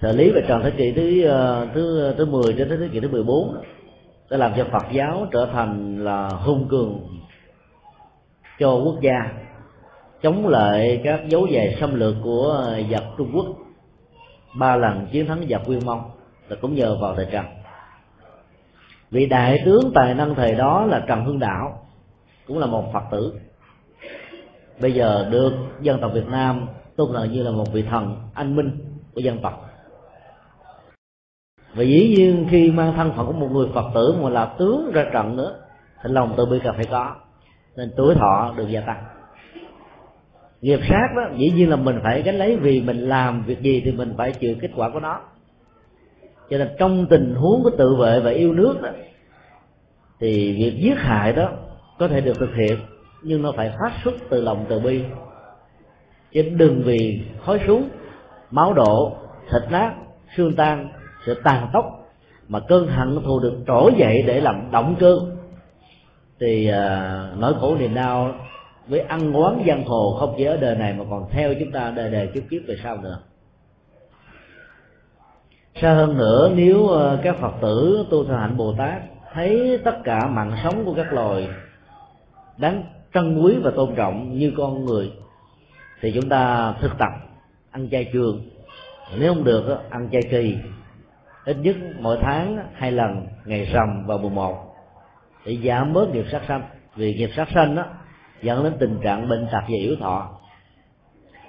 thời Lý và Trần thế kỷ thứ thứ thứ mười đến thế kỷ thứ mười bốn, đã làm cho Phật giáo trở thành là hung cường cho quốc gia, chống lại các dấu giày xâm lược của giặc Trung Quốc, ba lần chiến thắng giặc Nguyên Mông là cũng nhờ vào thời Trần. Vị đại tướng tài năng thời đó là Trần Hưng Đạo, cũng là một Phật tử, bây giờ được dân tộc Việt Nam tôn thờ như là một vị thần anh minh của dân tộc. Và dĩ nhiên khi mang thân phận của một người Phật tử mà là tướng ra trận nữa, thì lòng từ bi cần phải có, nên tuổi thọ được gia tăng. Nghiệp sát đó dĩ nhiên là mình phải gánh lấy, vì mình làm việc gì thì mình phải chịu kết quả của nó. Cho nên trong tình huống của tự vệ và yêu nước đó, thì việc giết hại đó có thể được thực hiện, nhưng nó phải phát xuất từ lòng từ bi, chứ đừng vì khói súng, máu đổ, thịt nát, xương tan, sự tàn tóc mà cơn hận thù được trỗi dậy để làm động cơ. Thì uh, nỗi khổ niềm đau với ăn oán giang hồ không chỉ ở đời này mà còn theo chúng ta đời đời kiếp kiếp về sau nữa. Xa hơn nữa, nếu các Phật tử tu theo hạnh Bồ Tát thấy tất cả mạng sống của các loài đáng trân quý và tôn trọng như con người, thì chúng ta thực tập ăn chay trường, nếu không được ăn chay kỳ, ít nhất mỗi tháng hai lần ngày rằm và mùng một, để giảm bớt nghiệp sát sanh. Vì nghiệp sát sanh đó dẫn đến tình trạng bệnh tật và yếu thọ.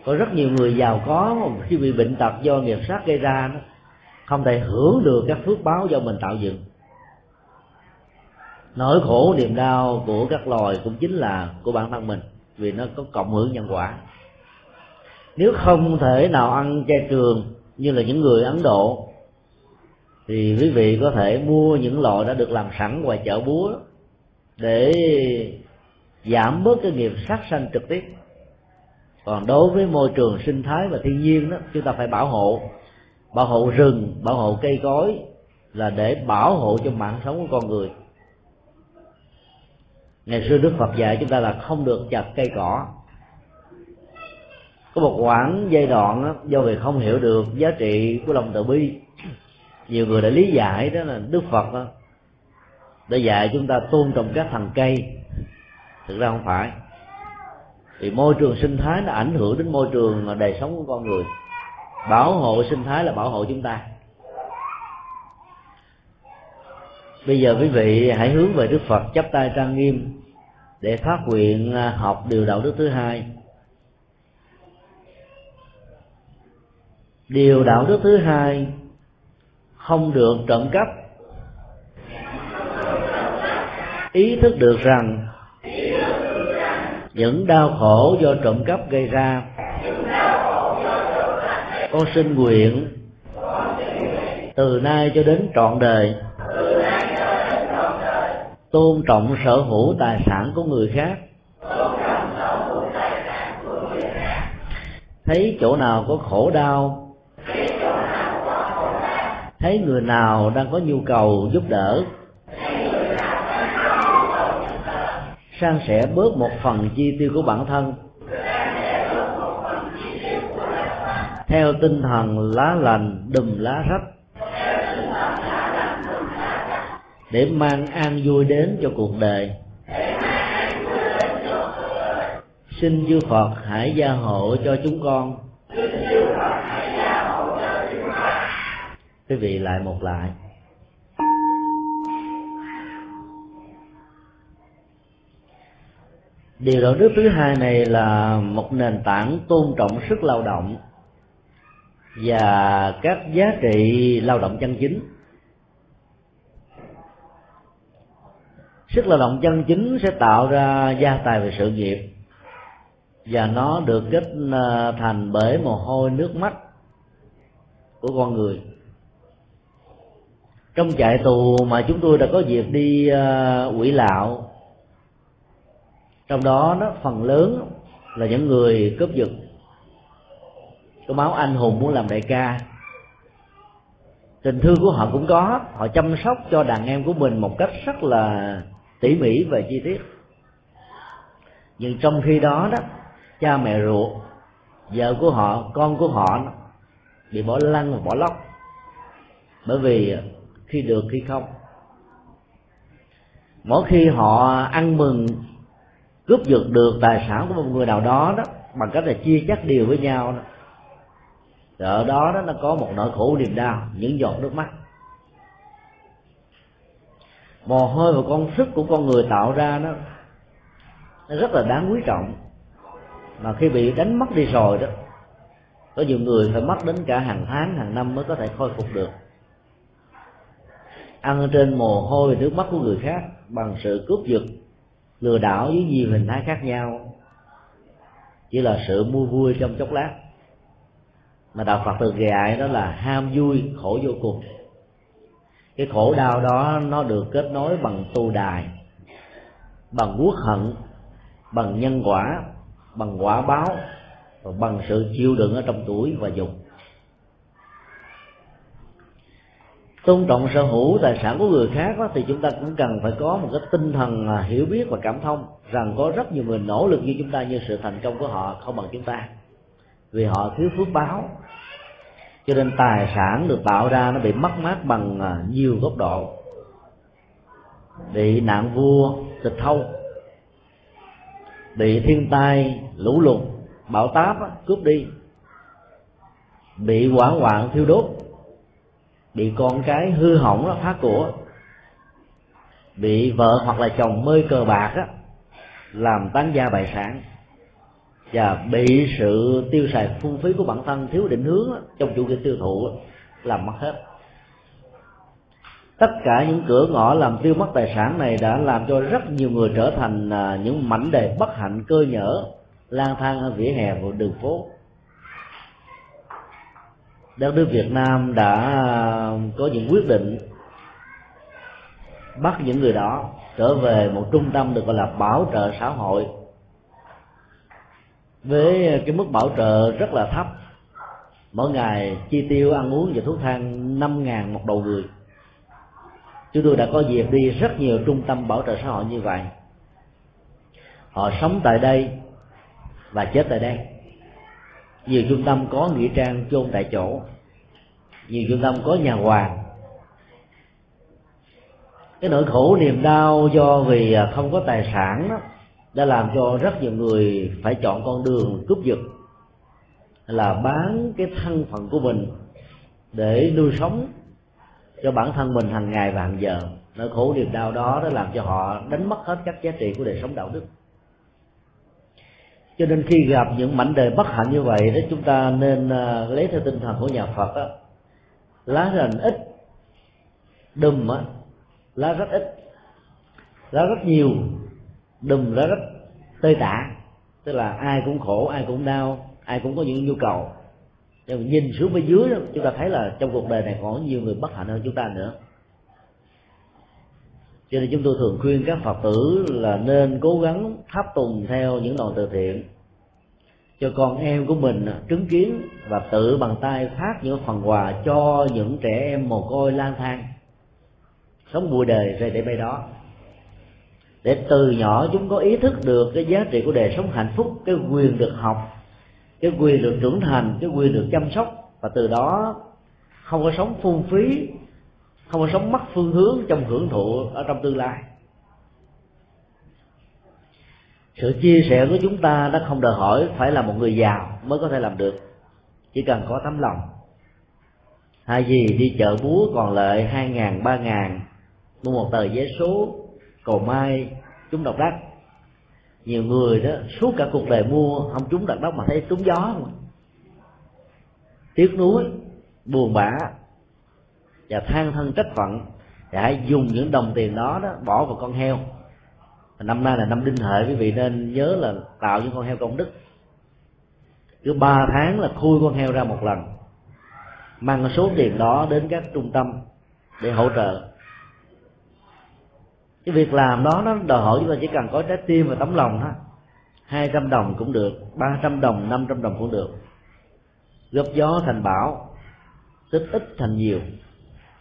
Có rất nhiều người giàu có khi bị bệnh tật do nghiệp sát gây ra, không thể hưởng được các phước báo do mình tạo dựng. Nỗi khổ niềm đau của các loài cũng chính là của bản thân mình, vì nó có cộng hưởng nhân quả. Nếu không thể nào ăn chay trường như là những người Ấn Độ, thì quý vị có thể mua những loại đã được làm sẵn ngoài chợ búa để giảm bớt cái nghiệp sát sanh trực tiếp. Còn đối với môi trường sinh thái và thiên nhiên đó, chúng ta phải bảo hộ, bảo hộ rừng, bảo hộ cây cối, là để bảo hộ cho mạng sống của con người. Ngày xưa Đức Phật dạy chúng ta là không được chặt cây cỏ. Có một khoảng giai đoạn đó, do vì không hiểu được giá trị của lòng từ bi, nhiều người đã lý giải đó là Đức Phật đó, đã dạy chúng ta tôn trọng các thần cây. Thực ra không phải, vì môi trường sinh thái nó ảnh hưởng đến môi trường và đời sống của con người. Bảo hộ sinh thái là bảo hộ chúng ta. Bây giờ quý vị hãy hướng về Đức Phật chắp tay trang nghiêm để phát nguyện học điều đạo đức thứ hai. Điều đạo đức thứ hai: không được trộm cắp. Ý thức được rằng những đau khổ do trộm cắp gây ra, con xin nguyện từ nay cho đến trọn đời tôn trọng sở hữu tài sản của người khác, thấy chỗ nào có khổ đau, thấy người nào đang có nhu cầu giúp đỡ, san sẻ bớt một phần chi tiêu của bản thân theo tinh thần lá lành đùm lá rách, để mang an vui đến cho cuộc đời. Xin chư Phật hãy gia hộ cho chúng con. Quý vị lại một lại. Điều đạo đức thứ hai này là một nền tảng tôn trọng sức lao động và các giá trị lao động chân chính. Sức lao động chân chính sẽ tạo ra gia tài về sự nghiệp, và nó được kết thành bởi mồ hôi nước mắt của con người. Trong trại tù mà chúng tôi đã có dịp đi ủy lạo, trong đó nó phần lớn là những người cướp giật, có máu anh hùng muốn làm đại ca. Tình thương của họ cũng có, họ chăm sóc cho đàn em của mình một cách rất là tỉ mỉ và chi tiết. Nhưng trong khi đó đó, cha mẹ ruột, vợ của họ, con của họ bị bỏ lăn và bỏ lóc, bởi vì khi được khi không. Mỗi khi họ ăn mừng cướp giật được tài sản của một người nào đó đó, bằng cách là chia chác điều với nhau đó, thì ở đó, đó nó có một nỗi khổ niềm đau, những giọt nước mắt. Mồ hôi và công sức của con người tạo ra đó, nó rất là đáng quý trọng, mà khi bị đánh mất đi rồi đó, có nhiều người phải mất đến cả hàng tháng, hàng năm mới có thể khôi phục được. Ăn trên mồ hôi và nước mắt của người khác bằng sự cướp giật, lừa đảo với nhiều hình thái khác nhau, chỉ là sự mua vui trong chốc lát. Mà đạo Phật thường dạy đó là ham vui khổ vô cùng. Cái khổ đau đó nó được kết nối bằng tu đài, bằng uất hận, bằng nhân quả, bằng quả báo, và bằng sự chịu đựng ở trong tuổi và dục. Tôn trọng sở hữu tài sản của người khác đó, thì chúng ta cũng cần phải có một cái tinh thần hiểu biết và cảm thông rằng có rất nhiều người nỗ lực như chúng ta, nhưng sự thành công của họ không bằng chúng ta, vì họ thiếu phước báo. Cho nên tài sản được tạo ra nó bị mất mát bằng nhiều góc độ, bị nạn vua tịch thâu, bị thiên tai lũ lụt bão táp cướp đi, bị hỏa hoạn thiêu đốt, bị con cái hư hỏng đó phá của, bị vợ hoặc là chồng mê cờ bạc á, làm tán gia bại sản, và bị sự tiêu xài phung phí của bản thân thiếu định hướng đó, trong chủ nghĩa tiêu thụ đó, làm mất hết. Tất cả những cửa ngõ làm tiêu mất tài sản này đã làm cho rất nhiều người trở thành những mảnh đời bất hạnh cơ nhỡ, lang thang ở vỉa hè và đường phố. Đất nước Việt Nam đã có những quyết định bắt những người đó trở về một trung tâm được gọi là bảo trợ xã hội, với cái mức bảo trợ rất là thấp, mỗi ngày chi tiêu ăn uống và thuốc thang năm ngàn một đầu người. Chúng tôi đã có dịp đi rất nhiều trung tâm bảo trợ xã hội như vậy. Họ sống tại đây và chết tại đây. Nhiều trung tâm có nghĩa trang chôn tại chỗ, nhiều trung tâm có nhà hoàng. Cái nỗi khổ niềm đau do vì không có tài sản đó, đã làm cho rất nhiều người phải chọn con đường cướp giật, là bán cái thân phận của mình để nuôi sống cho bản thân mình hàng ngày và hàng giờ. Nỗi khổ niềm đau đó đã làm cho họ đánh mất hết các giá trị của đời sống đạo đức. Cho nên khi gặp những mảnh đời bất hạnh như vậy đó, chúng ta nên lấy theo tinh thần của nhà Phật đó, lá lành ít đùm á, lá rất ít, lá rất nhiều đùm lá rất tơi tả. Tức là ai cũng khổ, ai cũng đau, ai cũng có những nhu cầu. Nhưng mà nhìn xuống bên dưới đó, chúng ta thấy là trong cuộc đời này có nhiều người bất hạnh hơn chúng ta nữa. Cho nên chúng tôi thường khuyên các Phật tử là nên cố gắng tháp tùng theo những đoàn từ thiện, cho con em của mình chứng kiến và tự bàn tay phát những phần quà cho những trẻ em mồ côi lang thang sống bụi đời rơi để bay đó, để từ nhỏ chúng có ý thức được cái giá trị của đời sống hạnh phúc, cái quyền được học, cái quyền được trưởng thành, cái quyền được chăm sóc, và từ đó không có sống phung phí, không có sống mất phương hướng trong hưởng thụ ở trong tương lai. Sự chia sẻ của chúng ta đã không đòi hỏi phải là một người giàu mới có thể làm được, chỉ cần có tấm lòng. Hay gì đi chợ búa còn lại hai ngàn ba ngàn mua một tờ vé số cầu may trúng độc đắc, nhiều người đó suốt cả cuộc đời mua không trúng độc đắc mà thấy trúng gió, tiếc nuối, buồn bã và than thân trách phận, và hãy dùng những đồng tiền đó đó bỏ vào con heo. Năm nay là năm Đinh Hợi, quý vị nên nhớ là tạo những con heo công đức, cứ ba tháng là khui con heo ra một lần, mang số tiền đó đến các trung tâm để hỗ trợ. Cái việc làm đó nó đòi hỏi chúng ta chỉ cần có trái tim và tấm lòng thôi. Hai trăm đồng cũng được, ba trăm đồng, năm trăm đồng cũng được, góp gió thành bão, tích ít thành nhiều,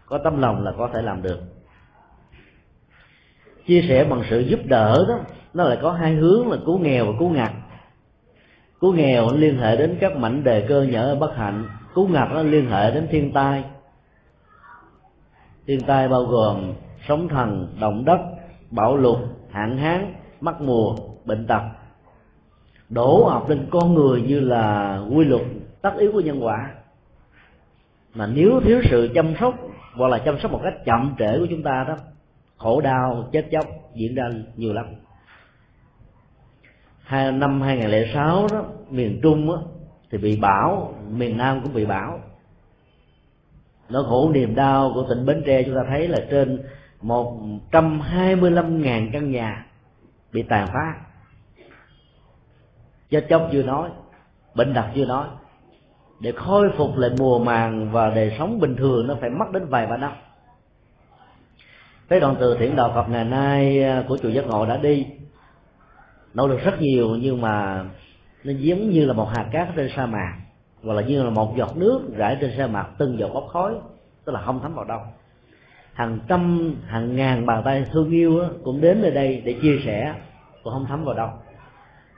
có tấm lòng là có thể làm được. Chia sẻ bằng sự giúp đỡ đó, nó lại có hai hướng là cứu nghèo và cứu ngặt. Cứu nghèo liên hệ đến các mảnh đề cơ nhở bất hạnh, cứu ngặt nó liên hệ đến thiên tai. Thiên tai bao gồm sóng thần, động đất, bão lụt, hạn hán, mất mùa, bệnh tật, đổ ập lên con người như là quy luật tất yếu của nhân quả. Mà nếu thiếu sự chăm sóc hoặc là chăm sóc một cách chậm trễ của chúng ta đó, khổ đau chết chóc diễn ra nhiều lắm. Năm hai nghìn không trăm lẻ sáu đó, miền Trung đó, thì bị bão, miền Nam cũng bị bão. Nỗi khổ niềm đau của tỉnh Bến Tre chúng ta thấy là trên một trăm hai mươi lăm nghìn căn nhà bị tàn phá, chết chóc chưa nói, bệnh tật chưa nói. Để khôi phục lại mùa màng và đời sống bình thường nó phải mất đến vài ba năm. Cái đoàn từ thiện đạo Phật ngày nay của chùa Giác Ngộ đã đi nỗ lực rất nhiều, nhưng mà nó giống như là một hạt cát trên sa mạc, hoặc là như là một giọt nước rải trên sa mạc, từng giọt bốc khói, tức là không thấm vào đâu. Hàng trăm, hàng ngàn bàn tay thương yêu cũng đến nơi đây để chia sẻ, cũng không thấm vào đâu.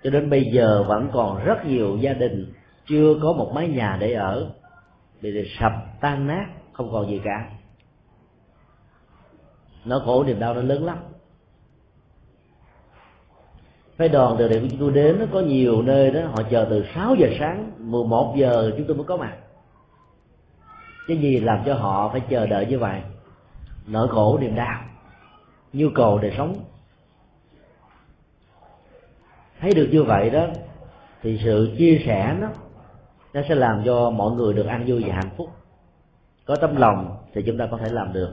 Cho đến bây giờ vẫn còn rất nhiều gia đình chưa có một mái nhà để ở, bị sập tan nát, không còn gì cả. Nỗi khổ niềm đau nó lớn lắm. Phái đoàn từ điểm chúng tôi đến nó có nhiều nơi đó họ chờ từ sáu giờ sáng, mười một giờ chúng tôi mới có mặt. Cái gì làm cho họ phải chờ đợi như vậy? Nỗi khổ niềm đau, nhu cầu để sống. Thấy được như vậy đó thì sự chia sẻ nó nó sẽ làm cho mọi người được an vui và hạnh phúc. Có tấm lòng thì chúng ta có thể làm được.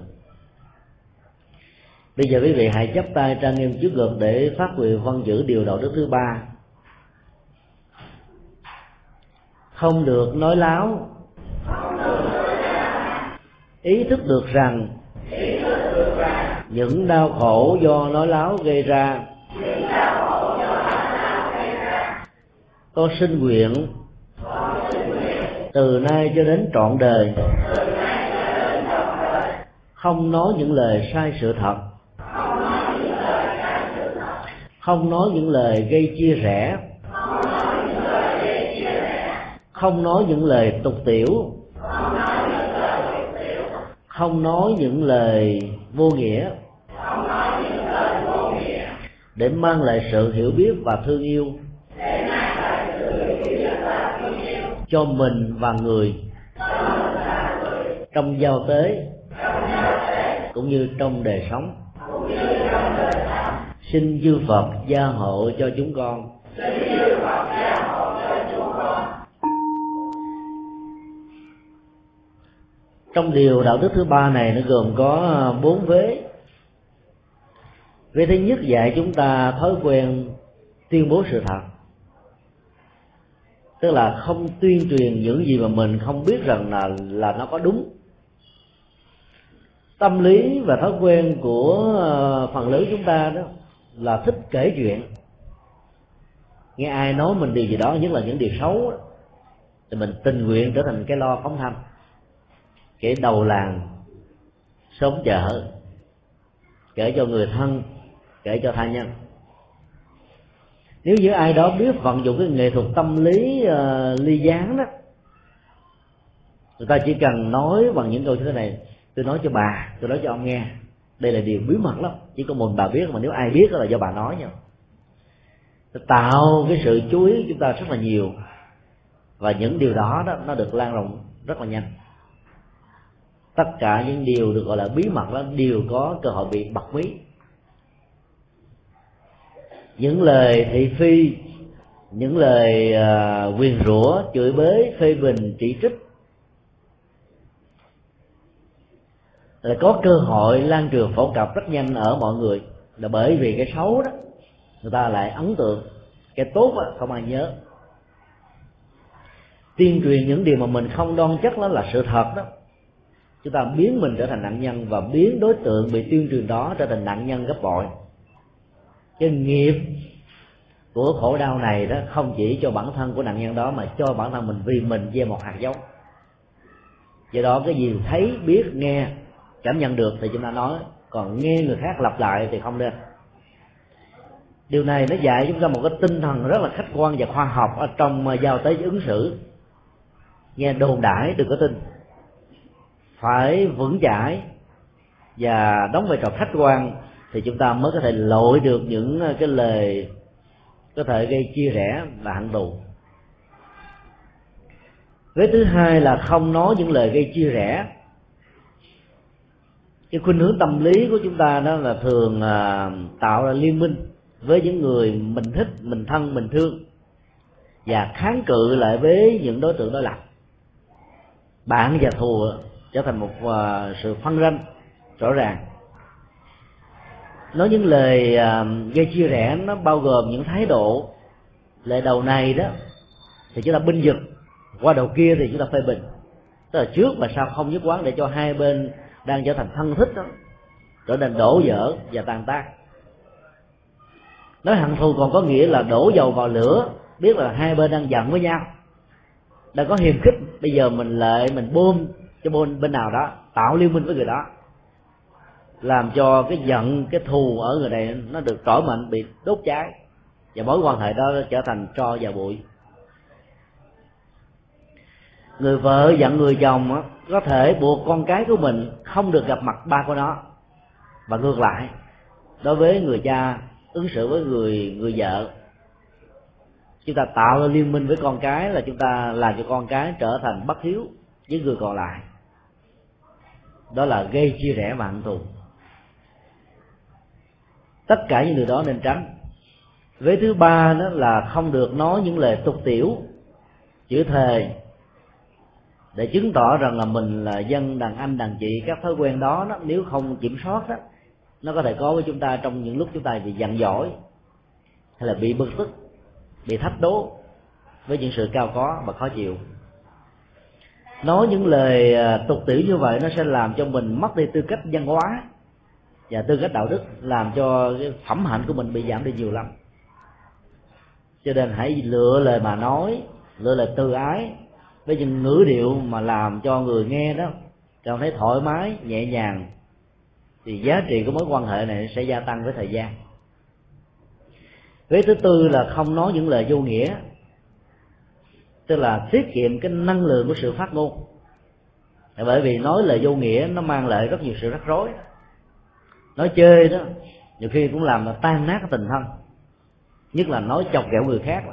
Bây giờ quý vị hãy chắp tay trang nghiêm trước ngực để phát nguyện văn giữ điều đạo đức thứ ba: không được nói láo, không được nói láo. Ý thức được rằng, ý thức được rằng những đau khổ do nói láo gây ra, những đau khổ do nói láo gây ra. Tôi xin nguyện, tôi xin nguyện từ nay cho đến trọn đời, từ nay cho đến trọn đời không nói những lời sai sự thật, không nói những lời gây chia rẽ, không nói những lời gây chia rẽ, không nói những lời tục tiểu, không nói những lời tục tiểu, không nói những lời vô nghĩa, không nói những lời vô nghĩa, để mang lại sự hiểu biết và thương yêu, để mang lại sự hiểu biết và thương yêu cho mình và người, cho mình và người trong giao tế, trong giao tế cũng như trong đời sống. Xin chư Phật gia hộ cho chúng con. Xin chư Phật gia hộ cho chúng con. Trong điều đạo đức thứ ba này nó gồm có bốn vế. Vế thứ nhất dạy chúng ta thói quen tuyên bố sự thật, tức là không tuyên truyền những gì mà mình không biết rằng là là nó có đúng. Tâm lý và thói quen của phần lớn chúng ta đó là thích kể chuyện, nghe ai nói mình điều gì đó, nhất là những điều xấu đó, thì mình tình nguyện trở thành cái lo phóng thanh, kẻ đầu làng xóm chợ, kể cho người thân, kể cho tha nhân. Nếu như ai đó biết vận dụng cái nghệ thuật tâm lý uh, ly gián đó, người ta chỉ cần nói bằng những câu như thế này: tôi nói cho bà, tôi nói cho ông nghe, đây là điều bí mật lắm, chỉ có một bà biết, mà nếu ai biết đó là do bà nói nhau. Tạo cái sự chú ý của chúng ta rất là nhiều, và những điều đó, đó nó được lan rộng rất là nhanh. Tất cả những điều được gọi là bí mật đó đều có cơ hội bị bật mí. Những lời thị phi, những lời uh, nguyền rủa, chửi bới, phê bình, chỉ trích là có cơ hội lan truyền phổ cập rất nhanh ở mọi người, là bởi vì cái xấu đó người ta lại ấn tượng, cái tốt đó không ai nhớ. Tuyên truyền những điều mà mình không đoan chắc đó là sự thật đó, chúng ta biến mình trở thành nạn nhân, và biến đối tượng bị tuyên truyền đó trở thành nạn nhân gấp bội. Cái nghiệp của khổ đau này đó không chỉ cho bản thân của nạn nhân đó, mà cho bản thân mình, vì mình gieo một hạt giống. Do đó cái gì thấy, biết, nghe, cảm nhận được thì chúng ta nói, còn nghe người khác lặp lại thì không nên. Điều này nó dạy chúng ta một cái tinh thần rất là khách quan và khoa học ở trong giao tế ứng xử. Nghe đồn đãi đừng có tin, phải vững chãi và đóng vai trò khách quan, thì chúng ta mới có thể loại được những cái lời có thể gây chia rẽ và hận thù. Cái thứ hai là không nói những lời gây chia rẽ. Cái khuynh hướng tâm lý của chúng ta đó là thường tạo ra liên minh với những người mình thích, mình thân, mình thương, và kháng cự lại với những đối tượng đối lập. Bạn và thù trở thành một sự phân ranh rõ ràng. Nói những lời gây chia rẽ nó bao gồm những thái độ, lời đầu này đó thì chúng ta binh vực, qua đầu kia thì chúng ta phê bình, tức là trước và sau không nhất quán, để cho hai bên đang trở thành thân thích đó trở nên đổ vỡ và tàn tác. Nói hận thù còn có nghĩa là đổ dầu vào lửa, biết là hai bên đang giận với nhau, đang có hiềm khích, bây giờ mình lại mình bơm cho bên bên nào đó, tạo liên minh với người đó, làm cho cái giận, cái thù ở người này nó được trỗi mạnh, bị đốt cháy, và mối quan hệ đó trở thành tro và bụi. Người vợ giận người chồng đó, có thể buộc con cái của mình không được gặp mặt ba của nó, và ngược lại đối với người cha ứng xử với người người vợ. Chúng ta tạo ra liên minh với con cái là chúng ta làm cho con cái trở thành bất hiếu với người còn lại, đó là gây chia rẽ và hận thù. Tất cả những điều đó nên tránh. Vế thứ ba đó là không được nói những lời tục tiểu, chửi thề, để chứng tỏ rằng là mình là dân đàn anh đàn chị. Các thói quen đó, đó nếu không kiểm soát đó, nó có thể có với chúng ta trong những lúc chúng ta bị giận dỗi, hay là bị bực tức, bị thách đố với những sự cao có và khó chịu. Nói những lời tục tiểu như vậy nó sẽ làm cho mình mất đi tư cách văn hóa và tư cách đạo đức, làm cho cái phẩm hạnh của mình bị giảm đi nhiều lắm. Cho nên hãy lựa lời mà nói, lựa lời từ ái với những ngữ điệu mà làm cho người nghe đó cảm thấy thoải mái, nhẹ nhàng, thì giá trị của mối quan hệ này sẽ gia tăng với thời gian. Vế thứ tư là không nói những lời vô nghĩa, tức là tiết kiệm cái năng lượng của sự phát ngôn, bởi vì nói lời vô nghĩa nó mang lại rất nhiều sự rắc rối. Nói chơi đó nhiều khi cũng làm là tan nát tình thân, nhất là nói chọc ghẹo người khác,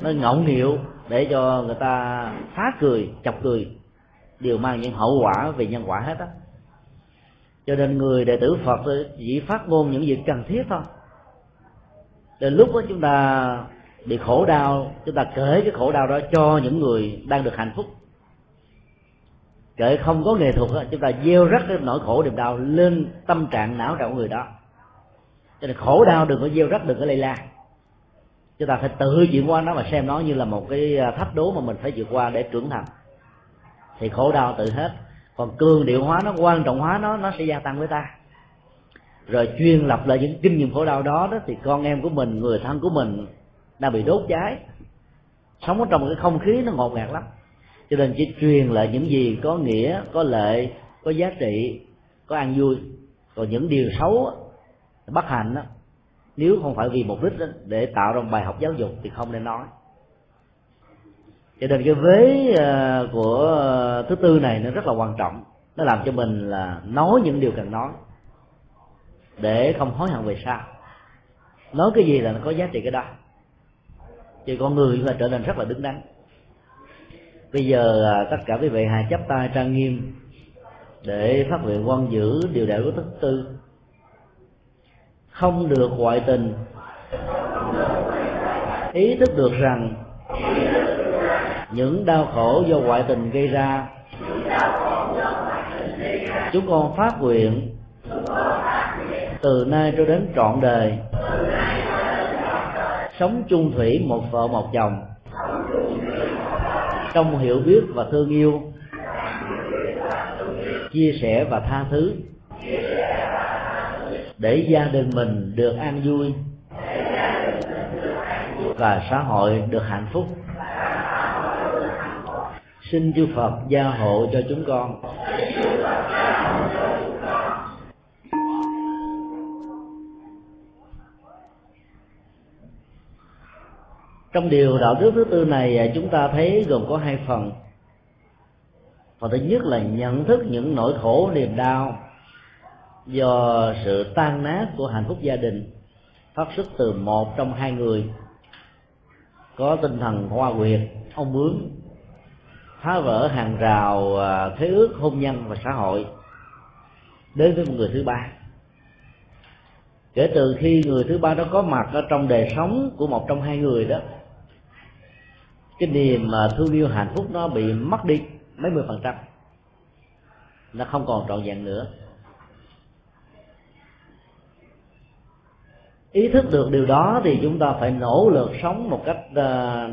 nói ngọng nghịu để cho người ta phá cười, chọc cười, đều mang những hậu quả về nhân quả hết á. Cho nên người đệ tử Phật chỉ phát ngôn những việc cần thiết thôi. Đến lúc đó chúng ta bị khổ đau, chúng ta kể cái khổ đau đó cho những người đang được hạnh phúc. Kể không có nghệ thuật, chúng ta gieo rắc cái nỗi khổ niềm đau lên tâm trạng não trạng của người đó. Cho nên khổ đau đừng có gieo rắc, đừng có lây lan. Chúng ta phải tự chuyển qua nó và xem nó như là một cái thách đố mà mình phải vượt qua để trưởng thành, thì khổ đau tự hết. Còn cường điệu hóa nó, quan trọng hóa nó, nó sẽ gia tăng với ta. Rồi chuyên lập lại những kinh nghiệm khổ đau đó, đó thì con em của mình, người thân của mình đang bị đốt cháy, sống ở trong cái không khí nó ngột ngạt lắm. Cho nên chỉ truyền lại những gì có nghĩa, có lợi, có giá trị, có an vui. Còn những điều xấu, bất hạnh đó, nếu không phải vì mục đích đó, để tạo ra bài học giáo dục thì không nên nói. Cho nên cái vế của thứ tư này nó rất là quan trọng. Nó làm cho mình là nói những điều cần nói để không hối hận về sau. Nói cái gì là nó có giá trị cái đó. Thì con người là trở nên rất là đứng đắn. Bây giờ tất cả quý vị hãy chắp tay trang nghiêm để phát nguyện quan giữ điều đạo của thứ tư: không được ngoại tình, ý thức được rằng những đau khổ do ngoại tình gây ra. Chúng con phát nguyện từ nay cho đến trọn đời sống chung thủy một vợ một chồng, trong hiểu biết và thương yêu, chia sẻ và tha thứ, để gia đình mình được an vui và xã hội được hạnh phúc. Xin chư Phật gia hộ cho chúng con. Trong điều đạo đức thứ tư này chúng ta thấy gồm có hai phần. Phần thứ nhất là nhận thức những nỗi khổ niềm đau do sự tan nát của hạnh phúc gia đình phát xuất từ một trong hai người có tinh thần hoa quyệt, ông bướm, phá vỡ hàng rào thế ước hôn nhân và xã hội đến với một người thứ ba. Kể từ khi người thứ ba đó có mặt ở trong đời sống của một trong hai người đó, cái niềm thương yêu hạnh phúc nó bị mất đi mấy mươi phần trăm, nó không còn trọn vẹn nữa. Ý thức được điều đó thì chúng ta phải nỗ lực sống một cách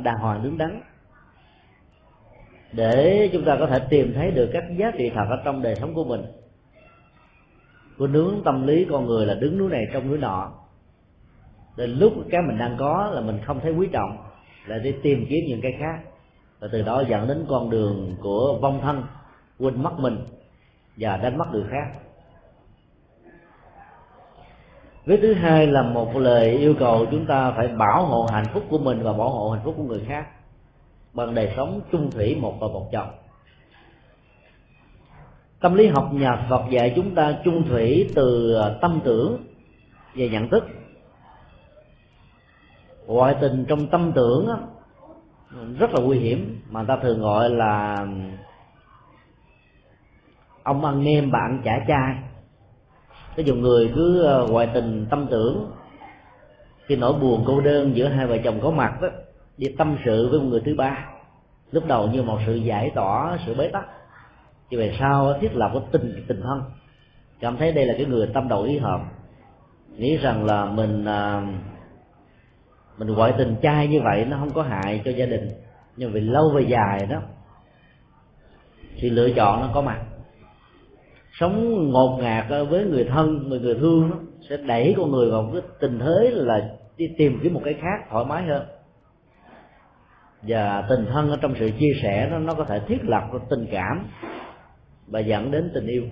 đàng hoàng đứng đắn để chúng ta có thể tìm thấy được các giá trị thật ở trong đời sống của mình. Của nướng tâm lý con người là đứng núi này trong núi nọ, đến lúc cái mình đang có là mình không thấy quý trọng, lại đi tìm kiếm những cái khác, và từ đó dẫn đến con đường của vong thân, quên mất mình và đánh mất người khác. Với thứ hai là một lời yêu cầu chúng ta phải bảo hộ hạnh phúc của mình và bảo hộ hạnh phúc của người khác bằng đời sống chung thủy một vợ một chồng. Tâm lý học nhà Phật dạy chúng ta chung thủy từ tâm tưởng và nhận thức. Ngoại tình trong tâm tưởng rất là nguy hiểm, mà ta thường gọi là ông ăn nem bà ăn chả chai. Có nhiều người cứ ngoại tình tâm tưởng, khi nỗi buồn cô đơn giữa hai vợ chồng có mặt đó, đi tâm sự với một người thứ ba, lúc đầu như một sự giải tỏa sự bế tắc, thì về sau thiết lập cái tình tình thân, cảm thấy đây là cái người tâm đầu ý hợp, nghĩ rằng là mình mình ngoại tình trai như vậy nó không có hại cho gia đình. Nhưng vì lâu về dài đó, sự lựa chọn nó có mặt. Sống ngột ngạt với người thân, người người thương đó, sẽ đẩy con người vào cái tình thế là đi tìm kiếm một cái khác thoải mái hơn. Và tình thân ở trong sự chia sẻ đó, nó có thể thiết lập tình cảm và dẫn đến tình yêu.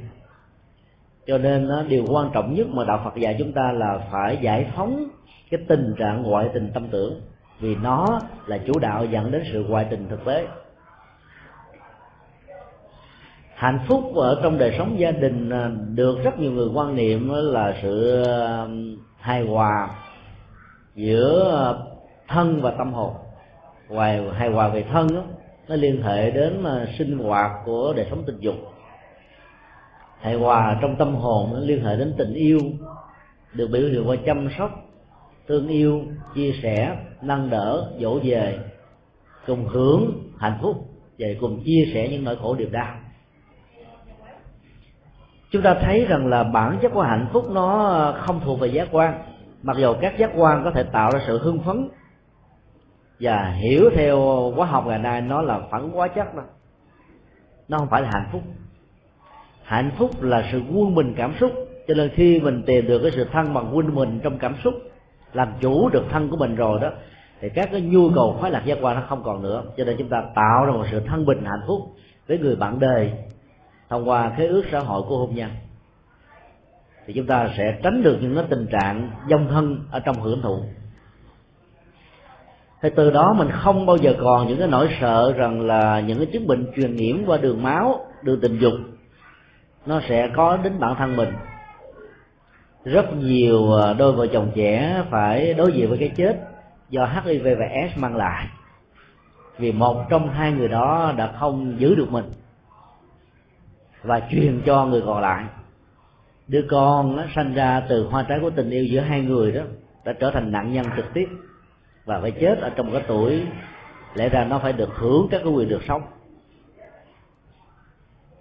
Cho nên đó, điều quan trọng nhất mà đạo Phật dạy chúng ta là phải giải phóng cái tình trạng ngoại tình tâm tưởng, vì nó là chủ đạo dẫn đến sự ngoại tình thực tế. Hạnh phúc ở trong đời sống gia đình được rất nhiều người quan niệm là sự hài hòa giữa thân và tâm hồn. Ngoài hài hòa về thân đó, nó liên hệ đến sinh hoạt của đời sống tình dục. Hài hòa trong tâm hồn nó liên hệ đến tình yêu, được biểu hiện qua chăm sóc, thương yêu, chia sẻ, nâng đỡ, dỗ về, cùng hưởng hạnh phúc và cùng chia sẻ những nỗi khổ niềm đau. Chúng ta thấy rằng là bản chất của hạnh phúc nó không thuộc về giác quan, mặc dù các giác quan có thể tạo ra sự hưng phấn, và hiểu theo hóa học ngày nay nó là phản hóa chất đó, nó không phải là hạnh phúc. Hạnh phúc là sự quân bình cảm xúc. Cho nên khi mình tìm được cái sự thăng bằng quân mình trong cảm xúc, làm chủ được thân của mình rồi đó, thì các cái nhu cầu khoái lạc giác quan nó không còn nữa. Cho nên chúng ta tạo ra một sự thân bình hạnh phúc với người bạn đời thông qua khế ước xã hội của hôn nhân, thì chúng ta sẽ tránh được những cái tình trạng dông thân ở trong hưởng thụ. Thì từ đó mình không bao giờ còn những cái nỗi sợ rằng là những cái chứng bệnh truyền nhiễm qua đường máu, đường tình dục nó sẽ có đến bản thân mình. Rất nhiều đôi vợ chồng trẻ phải đối diện với cái chết do H I V và AIDS mang lại, vì một trong hai người đó đã không giữ được mình và truyền cho người còn lại. Đứa con nó sanh ra từ hoa trái của tình yêu giữa hai người đó đã trở thành nạn nhân trực tiếp và phải chết ở trong cái tuổi lẽ ra nó phải được hưởng các cái quyền được sống.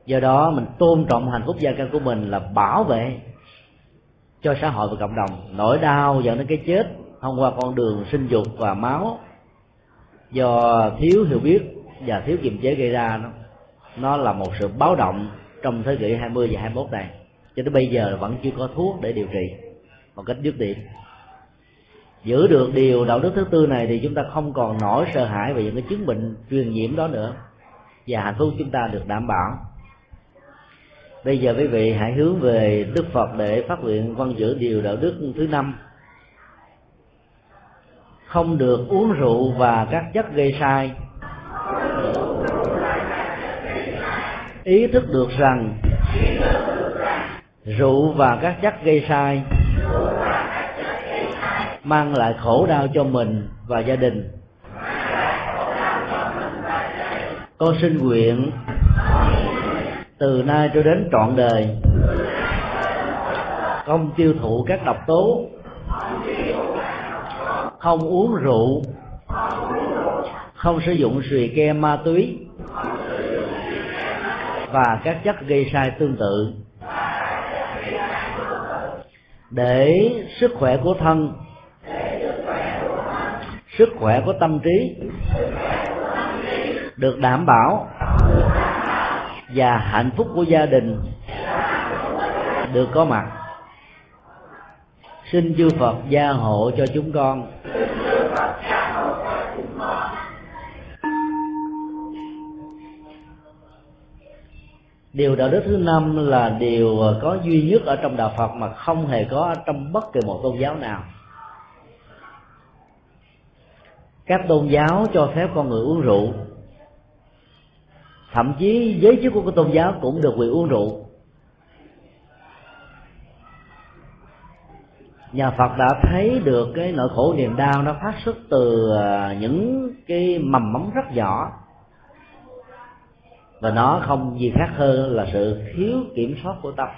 Do đó mình tôn trọng hạnh phúc gia căn của mình là bảo vệ cho xã hội và cộng đồng. Nỗi đau dẫn đến cái chết thông qua con đường sinh dục và máu do thiếu hiểu biết và thiếu kiềm chế gây ra, nó nó là một sự báo động trong thế kỷ hai mươi và hai mươi mốt này. Cho đến bây giờ vẫn chưa có thuốc để điều trị một cách dứt điểm. Giữ được điều đạo đức thứ tư này thì chúng ta không còn nỗi sợ hãi về những cái chứng bệnh truyền nhiễm đó nữa, và hạnh phúc chúng ta được đảm bảo. Bây giờ quý vị hãy hướng về Đức Phật để phát nguyện văn giữ điều đạo đức thứ năm: không được uống rượu và các chất gây sai. Ý thức được rằng rượu và các chất gây sai mang lại khổ đau cho mình và gia đình. Con xin nguyện từ nay cho đến trọn đời không tiêu thụ các độc tố, không uống rượu, không sử dụng xì ke ma túy và các chất gây sai tương tự, để sức khỏe của thân, sức khỏe của tâm trí được đảm bảo và hạnh phúc của gia đình được có mặt. Xin chư Phật gia hộ cho chúng con. Điều đạo đức thứ năm là điều có duy nhất ở trong đạo Phật mà không hề có trong bất kỳ một tôn giáo nào. Các tôn giáo cho phép con người uống rượu, thậm chí giới chức của tôn giáo cũng được quyền uống rượu. Nhà Phật đã thấy được cái nỗi khổ niềm đau nó phát xuất từ những cái mầm mống rất nhỏ, và nó không gì khác hơn là sự thiếu kiểm soát của tâm.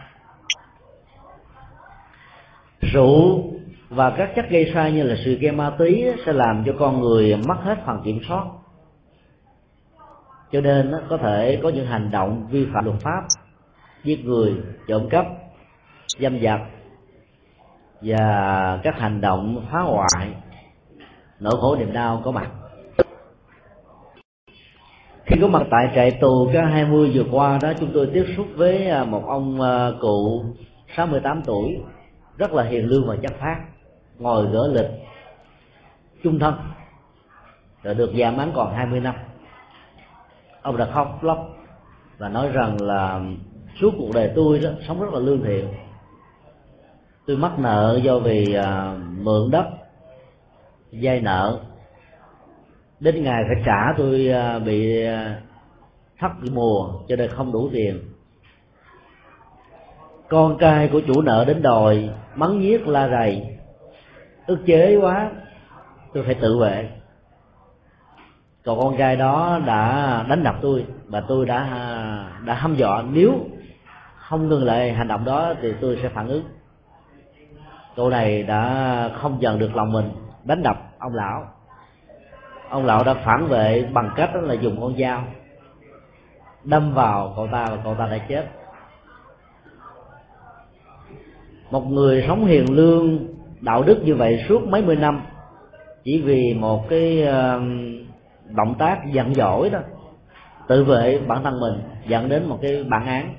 Rượu và các chất gây sai như là xì ke ma túy sẽ làm cho con người mất hết phần kiểm soát, cho nên nó có thể có những hành động vi phạm luật pháp, giết người, trộm cắp, dâm dật và các hành động phá hoại. Nỗi khổ niềm đau có mặt. Khi có mặt tại trại tù K hai mươi vừa qua đó, chúng tôi tiếp xúc với một ông cụ sáu mươi tám tuổi rất là hiền lương và chất phác, ngồi gỡ lịch chung thân rồi được giảm án còn hai mươi năm. Ông đã khóc lóc và nói rằng là suốt cuộc đời tôi đó sống rất là lương thiện, tôi mắc nợ do vì à, mượn đất vay nợ, đến ngày phải trả tôi à, bị à, thất mùa cho nên không đủ tiền. Con trai của chủ nợ đến đòi mắng nhiếc la rầy, ức chế quá tôi phải tự vệ. Còn con trai đó đã đánh đập tôi và tôi đã đã hăm dọa nếu không ngừng lại hành động đó thì tôi sẽ phản ứng. Cô này đã không dần được lòng mình, đánh đập ông lão. Ông lão đã phản vệ bằng cách đó là dùng con dao đâm vào cậu ta và cậu ta đã chết. Một người sống hiền lương, đạo đức như vậy suốt mấy mươi năm, chỉ vì một cái động tác giận dỗi đó, tự vệ bản thân mình, dẫn đến một cái bản án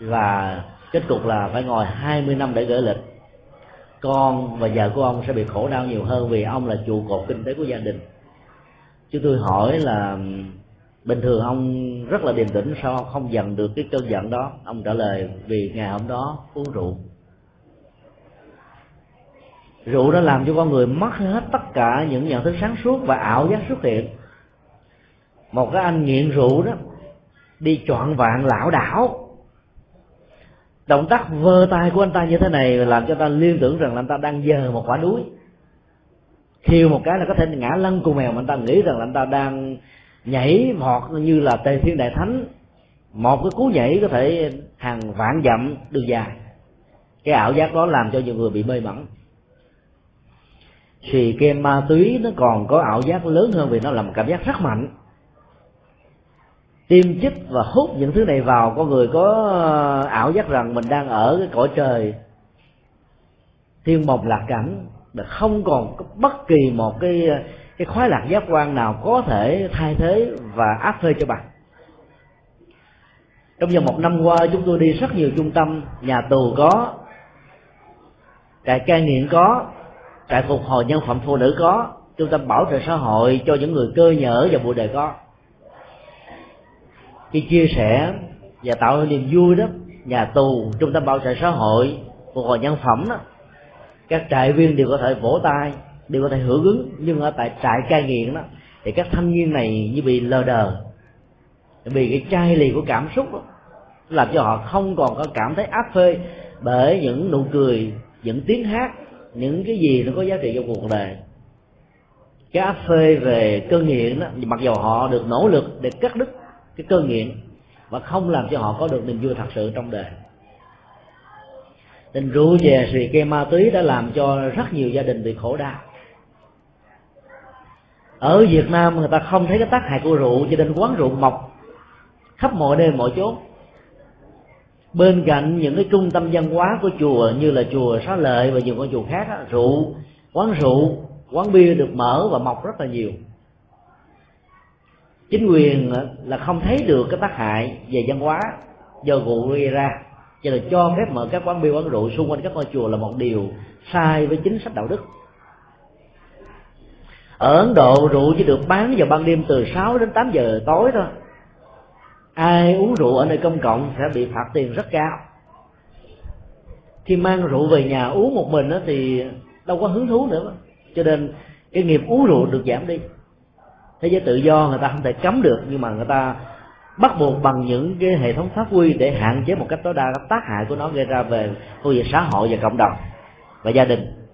và kết cục là phải ngồi hai mươi năm để gửi lịch. con và vợ của ông sẽ bị khổ đau nhiều hơn, vì ông là trụ cột kinh tế của gia đình. Chứ tôi hỏi là bình thường ông rất là điềm tĩnh, sao không dằn được cái cơn giận đó? Ông trả lời vì ngày hôm đó uống rượu. Rượu đã làm cho con người mất hết tất cả những nhận thức sáng suốt và ảo giác xuất hiện. Một cái anh nghiện rượu đó đi choạng vạng lảo đảo, động tác vơ tay của anh ta như thế này làm cho ta liên tưởng rằng là anh ta đang giơ một quả núi, khiêu một cái là có thể ngã lăn cù mèo, mà anh ta nghĩ rằng là anh ta đang nhảy mọt như là Tề Thiên Đại Thánh, một cái cú nhảy có thể hàng vạn dặm đường dài. Cái ảo giác đó làm cho nhiều người bị mê mẩn. Xì ke ma túy nó còn có ảo giác lớn hơn, vì nó là một cảm giác rất mạnh. Tiêm chích và hút những thứ này vào, con người có ảo giác rằng mình đang ở cái cõi trời thiên mộc lạc cảnh, là không còn có bất kỳ một cái cái khoái lạc giác quan nào có thể thay thế và áp phê cho bạn. Trong vòng một năm qua, chúng tôi đi rất nhiều trung tâm, nhà tù có, trại cai nghiện có, trại phục hồi nhân phẩm phụ nữ có, trung tâm bảo trợ xã hội cho những người cơ nhở và bụi đời có. Khi chia sẻ và tạo niềm vui đó, nhà tù, trung tâm bảo trợ xã hội, phục hồi nhân phẩm đó, các trại viên đều có thể vỗ tay, đều có thể hưởng ứng. Nhưng ở tại trại cai nghiện đó thì các thanh niên này như bị lờ đờ, vì cái chai lì của cảm xúc đó làm cho họ không còn có cảm thấy áp phê bởi những nụ cười, những tiếng hát, những cái gì nó có giá trị trong cuộc đời. Cái áp phê về cơn nghiện đó, mặc dù họ được nỗ lực để cắt đứt cái cơn nghiện, mà không làm cho họ có được niềm vui thật sự trong đời. Tình rượu chè xì ke ma túy đã làm cho rất nhiều gia đình bị khổ đau. Ở Việt Nam người ta không thấy cái tác hại của rượu, cho nên quán rượu mọc khắp mọi nơi mọi chốn. Bên cạnh những cái trung tâm văn hóa của chùa như là chùa Xá Lợi và nhiều con chùa khác đó, rượu, quán rượu, quán bia được mở và mọc rất là nhiều. Chính quyền là không thấy được cái tác hại về văn hóa do rượu gây ra, cho nên cho phép mở các quán bia, quán rượu xung quanh các ngôi chùa là một điều sai với chính sách đạo đức. Ở Ấn Độ, rượu chỉ được bán vào ban đêm từ sáu đến tám giờ tối thôi. Ai uống rượu ở nơi công cộng sẽ bị phạt tiền rất cao. Khi mang rượu về nhà uống một mình thì đâu có hứng thú nữa, cho nên cái nghiệp uống rượu được giảm đi. Thế giới tự do người ta không thể cấm được, nhưng mà người ta bắt buộc bằng những cái hệ thống pháp quy để hạn chế một cách tối đa tác hại của nó gây ra về khu vực xã hội và cộng đồng và gia đình.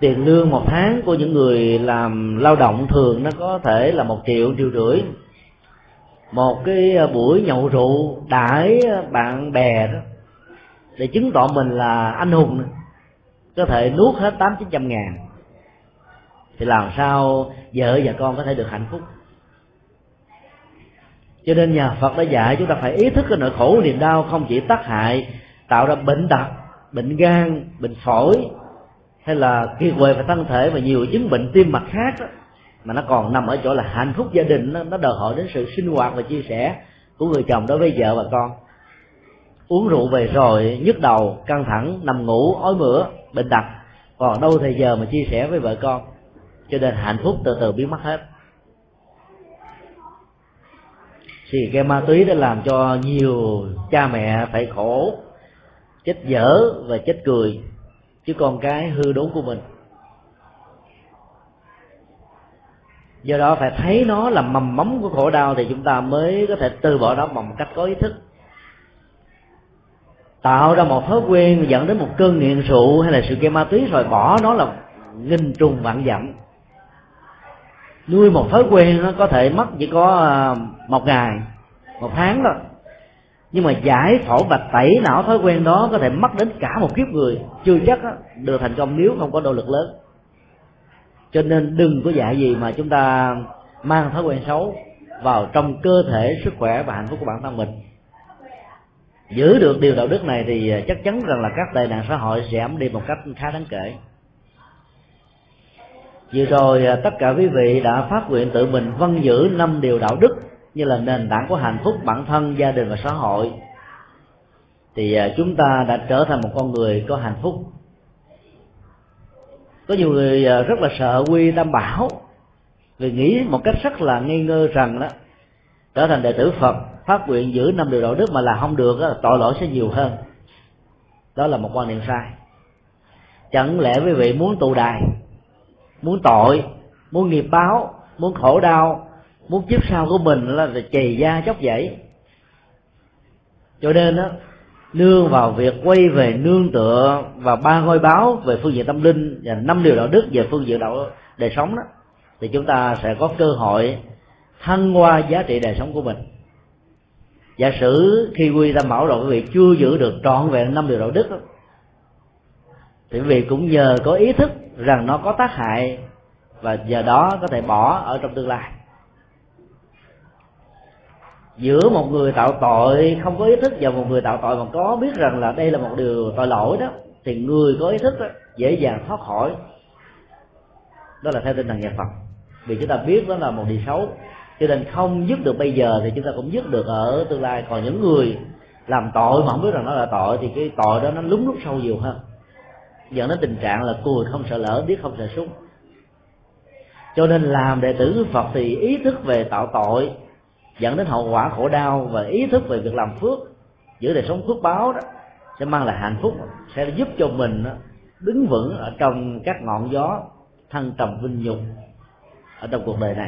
Tiền lương một tháng của những người làm lao động thường nó có thể là một triệu, triệu rưỡi. Một cái buổi nhậu rượu đãi bạn bè đó để chứng tỏ mình là anh hùng có thể nuốt hết tám chín trăm ngàn, thì làm sao vợ và con có thể được hạnh phúc? Cho nên nhà Phật đã dạy chúng ta phải ý thức cái nỗi khổ niềm đau không chỉ tác hại tạo ra bệnh tật, bệnh gan, bệnh phổi hay là kiệt quệ về thân thể và nhiều chứng bệnh tim mạch khác đó, mà nó còn nằm ở chỗ là hạnh phúc gia đình nó, nó đòi hỏi đến sự sinh hoạt và chia sẻ của người chồng đối với vợ và con. Uống rượu về rồi nhức đầu, căng thẳng, nằm ngủ, ói mửa, bệnh tật, còn đâu thời giờ mà chia sẻ với vợ con, cho nên hạnh phúc từ từ biến mất hết. Xì ke ma túy đã làm cho nhiều cha mẹ phải khổ, chết dở và chết cười chứ con cái hư đốn của mình. Do đó phải thấy nó là mầm mống của khổ đau thì chúng ta mới có thể từ bỏ nó bằng cách có ý thức. Tạo ra một thói quen dẫn đến một cơn nghiện rượu hay là xì ke ma túy rồi bỏ nó là nghìn trùng vạn dặm. Nuôi một thói quen nó có thể mất chỉ có một ngày, một tháng thôi, nhưng mà giải phẫu và tẩy não thói quen đó có thể mất đến cả một kiếp người, chưa chắc được thành công nếu không có nỗ lực lớn. Cho nên đừng có dạy gì mà chúng ta mang thói quen xấu vào trong cơ thể, sức khỏe và hạnh phúc của bản thân mình. Giữ được điều đạo đức này thì chắc chắn rằng là các tệ nạn xã hội sẽ giảm đi một cách khá đáng kể. Vừa rồi tất cả quý vị đã phát nguyện tự mình vâng giữ năm điều đạo đức như là nền tảng của hạnh phúc bản thân, gia đình và xã hội. thì chúng ta đã trở thành một con người có hạnh phúc. Có nhiều người rất là sợ quy Tam Bảo vì nghĩ một cách rất là nghi ngờ rằng đó, trở thành đệ tử Phật phát nguyện giữ năm điều đạo đức mà là không được đó, tội lỗi sẽ nhiều hơn. Đó là một quan niệm sai. Chẳng lẽ quý vị muốn tù đài, muốn tội, muốn nghiệp báo, muốn khổ đau, muốn kiếp sau của mình là chì da chóc dẫy? Cho nên đó, nương vào việc quay về nương tựa và ba ngôi báo về phương diện tâm linh và năm điều đạo đức về phương diện đạo đời sống đó, thì chúng ta sẽ có cơ hội thăng hoa giá trị đời sống của mình. Giả sử khi quy Tam Bảo rồi quý vị chưa giữ được trọn vẹn năm điều đạo đức đó, thì quý vị cũng nhờ có ý thức rằng nó có tác hại và giờ đó có thể bỏ ở trong tương lai. Giữa một người tạo tội không có ý thức và một người tạo tội mà có biết rằng là đây là một điều tội lỗi đó, thì người có ý thức đó dễ dàng thoát khỏi. Đó là theo tinh thần nhà Phật. Vì chúng ta biết đó là một điều xấu, cho nên không dứt được bây giờ thì chúng ta cũng dứt được ở tương lai. Còn những người làm tội mà không biết rằng nó là tội thì cái tội đó nó lúng lúc sâu nhiều hơn, dẫn đến tình trạng là cùi không sợ lỡ, điếc không sợ súng. Cho nên làm đệ tử Phật thì ý thức về tạo tội dẫn đến hậu quả khổ đau và ý thức về việc làm phước, giữ đời sống phước báo đó sẽ mang lại hạnh phúc, sẽ giúp cho mình đứng vững ở trong các ngọn gió thăng trầm vinh nhục ở trong cuộc đời này.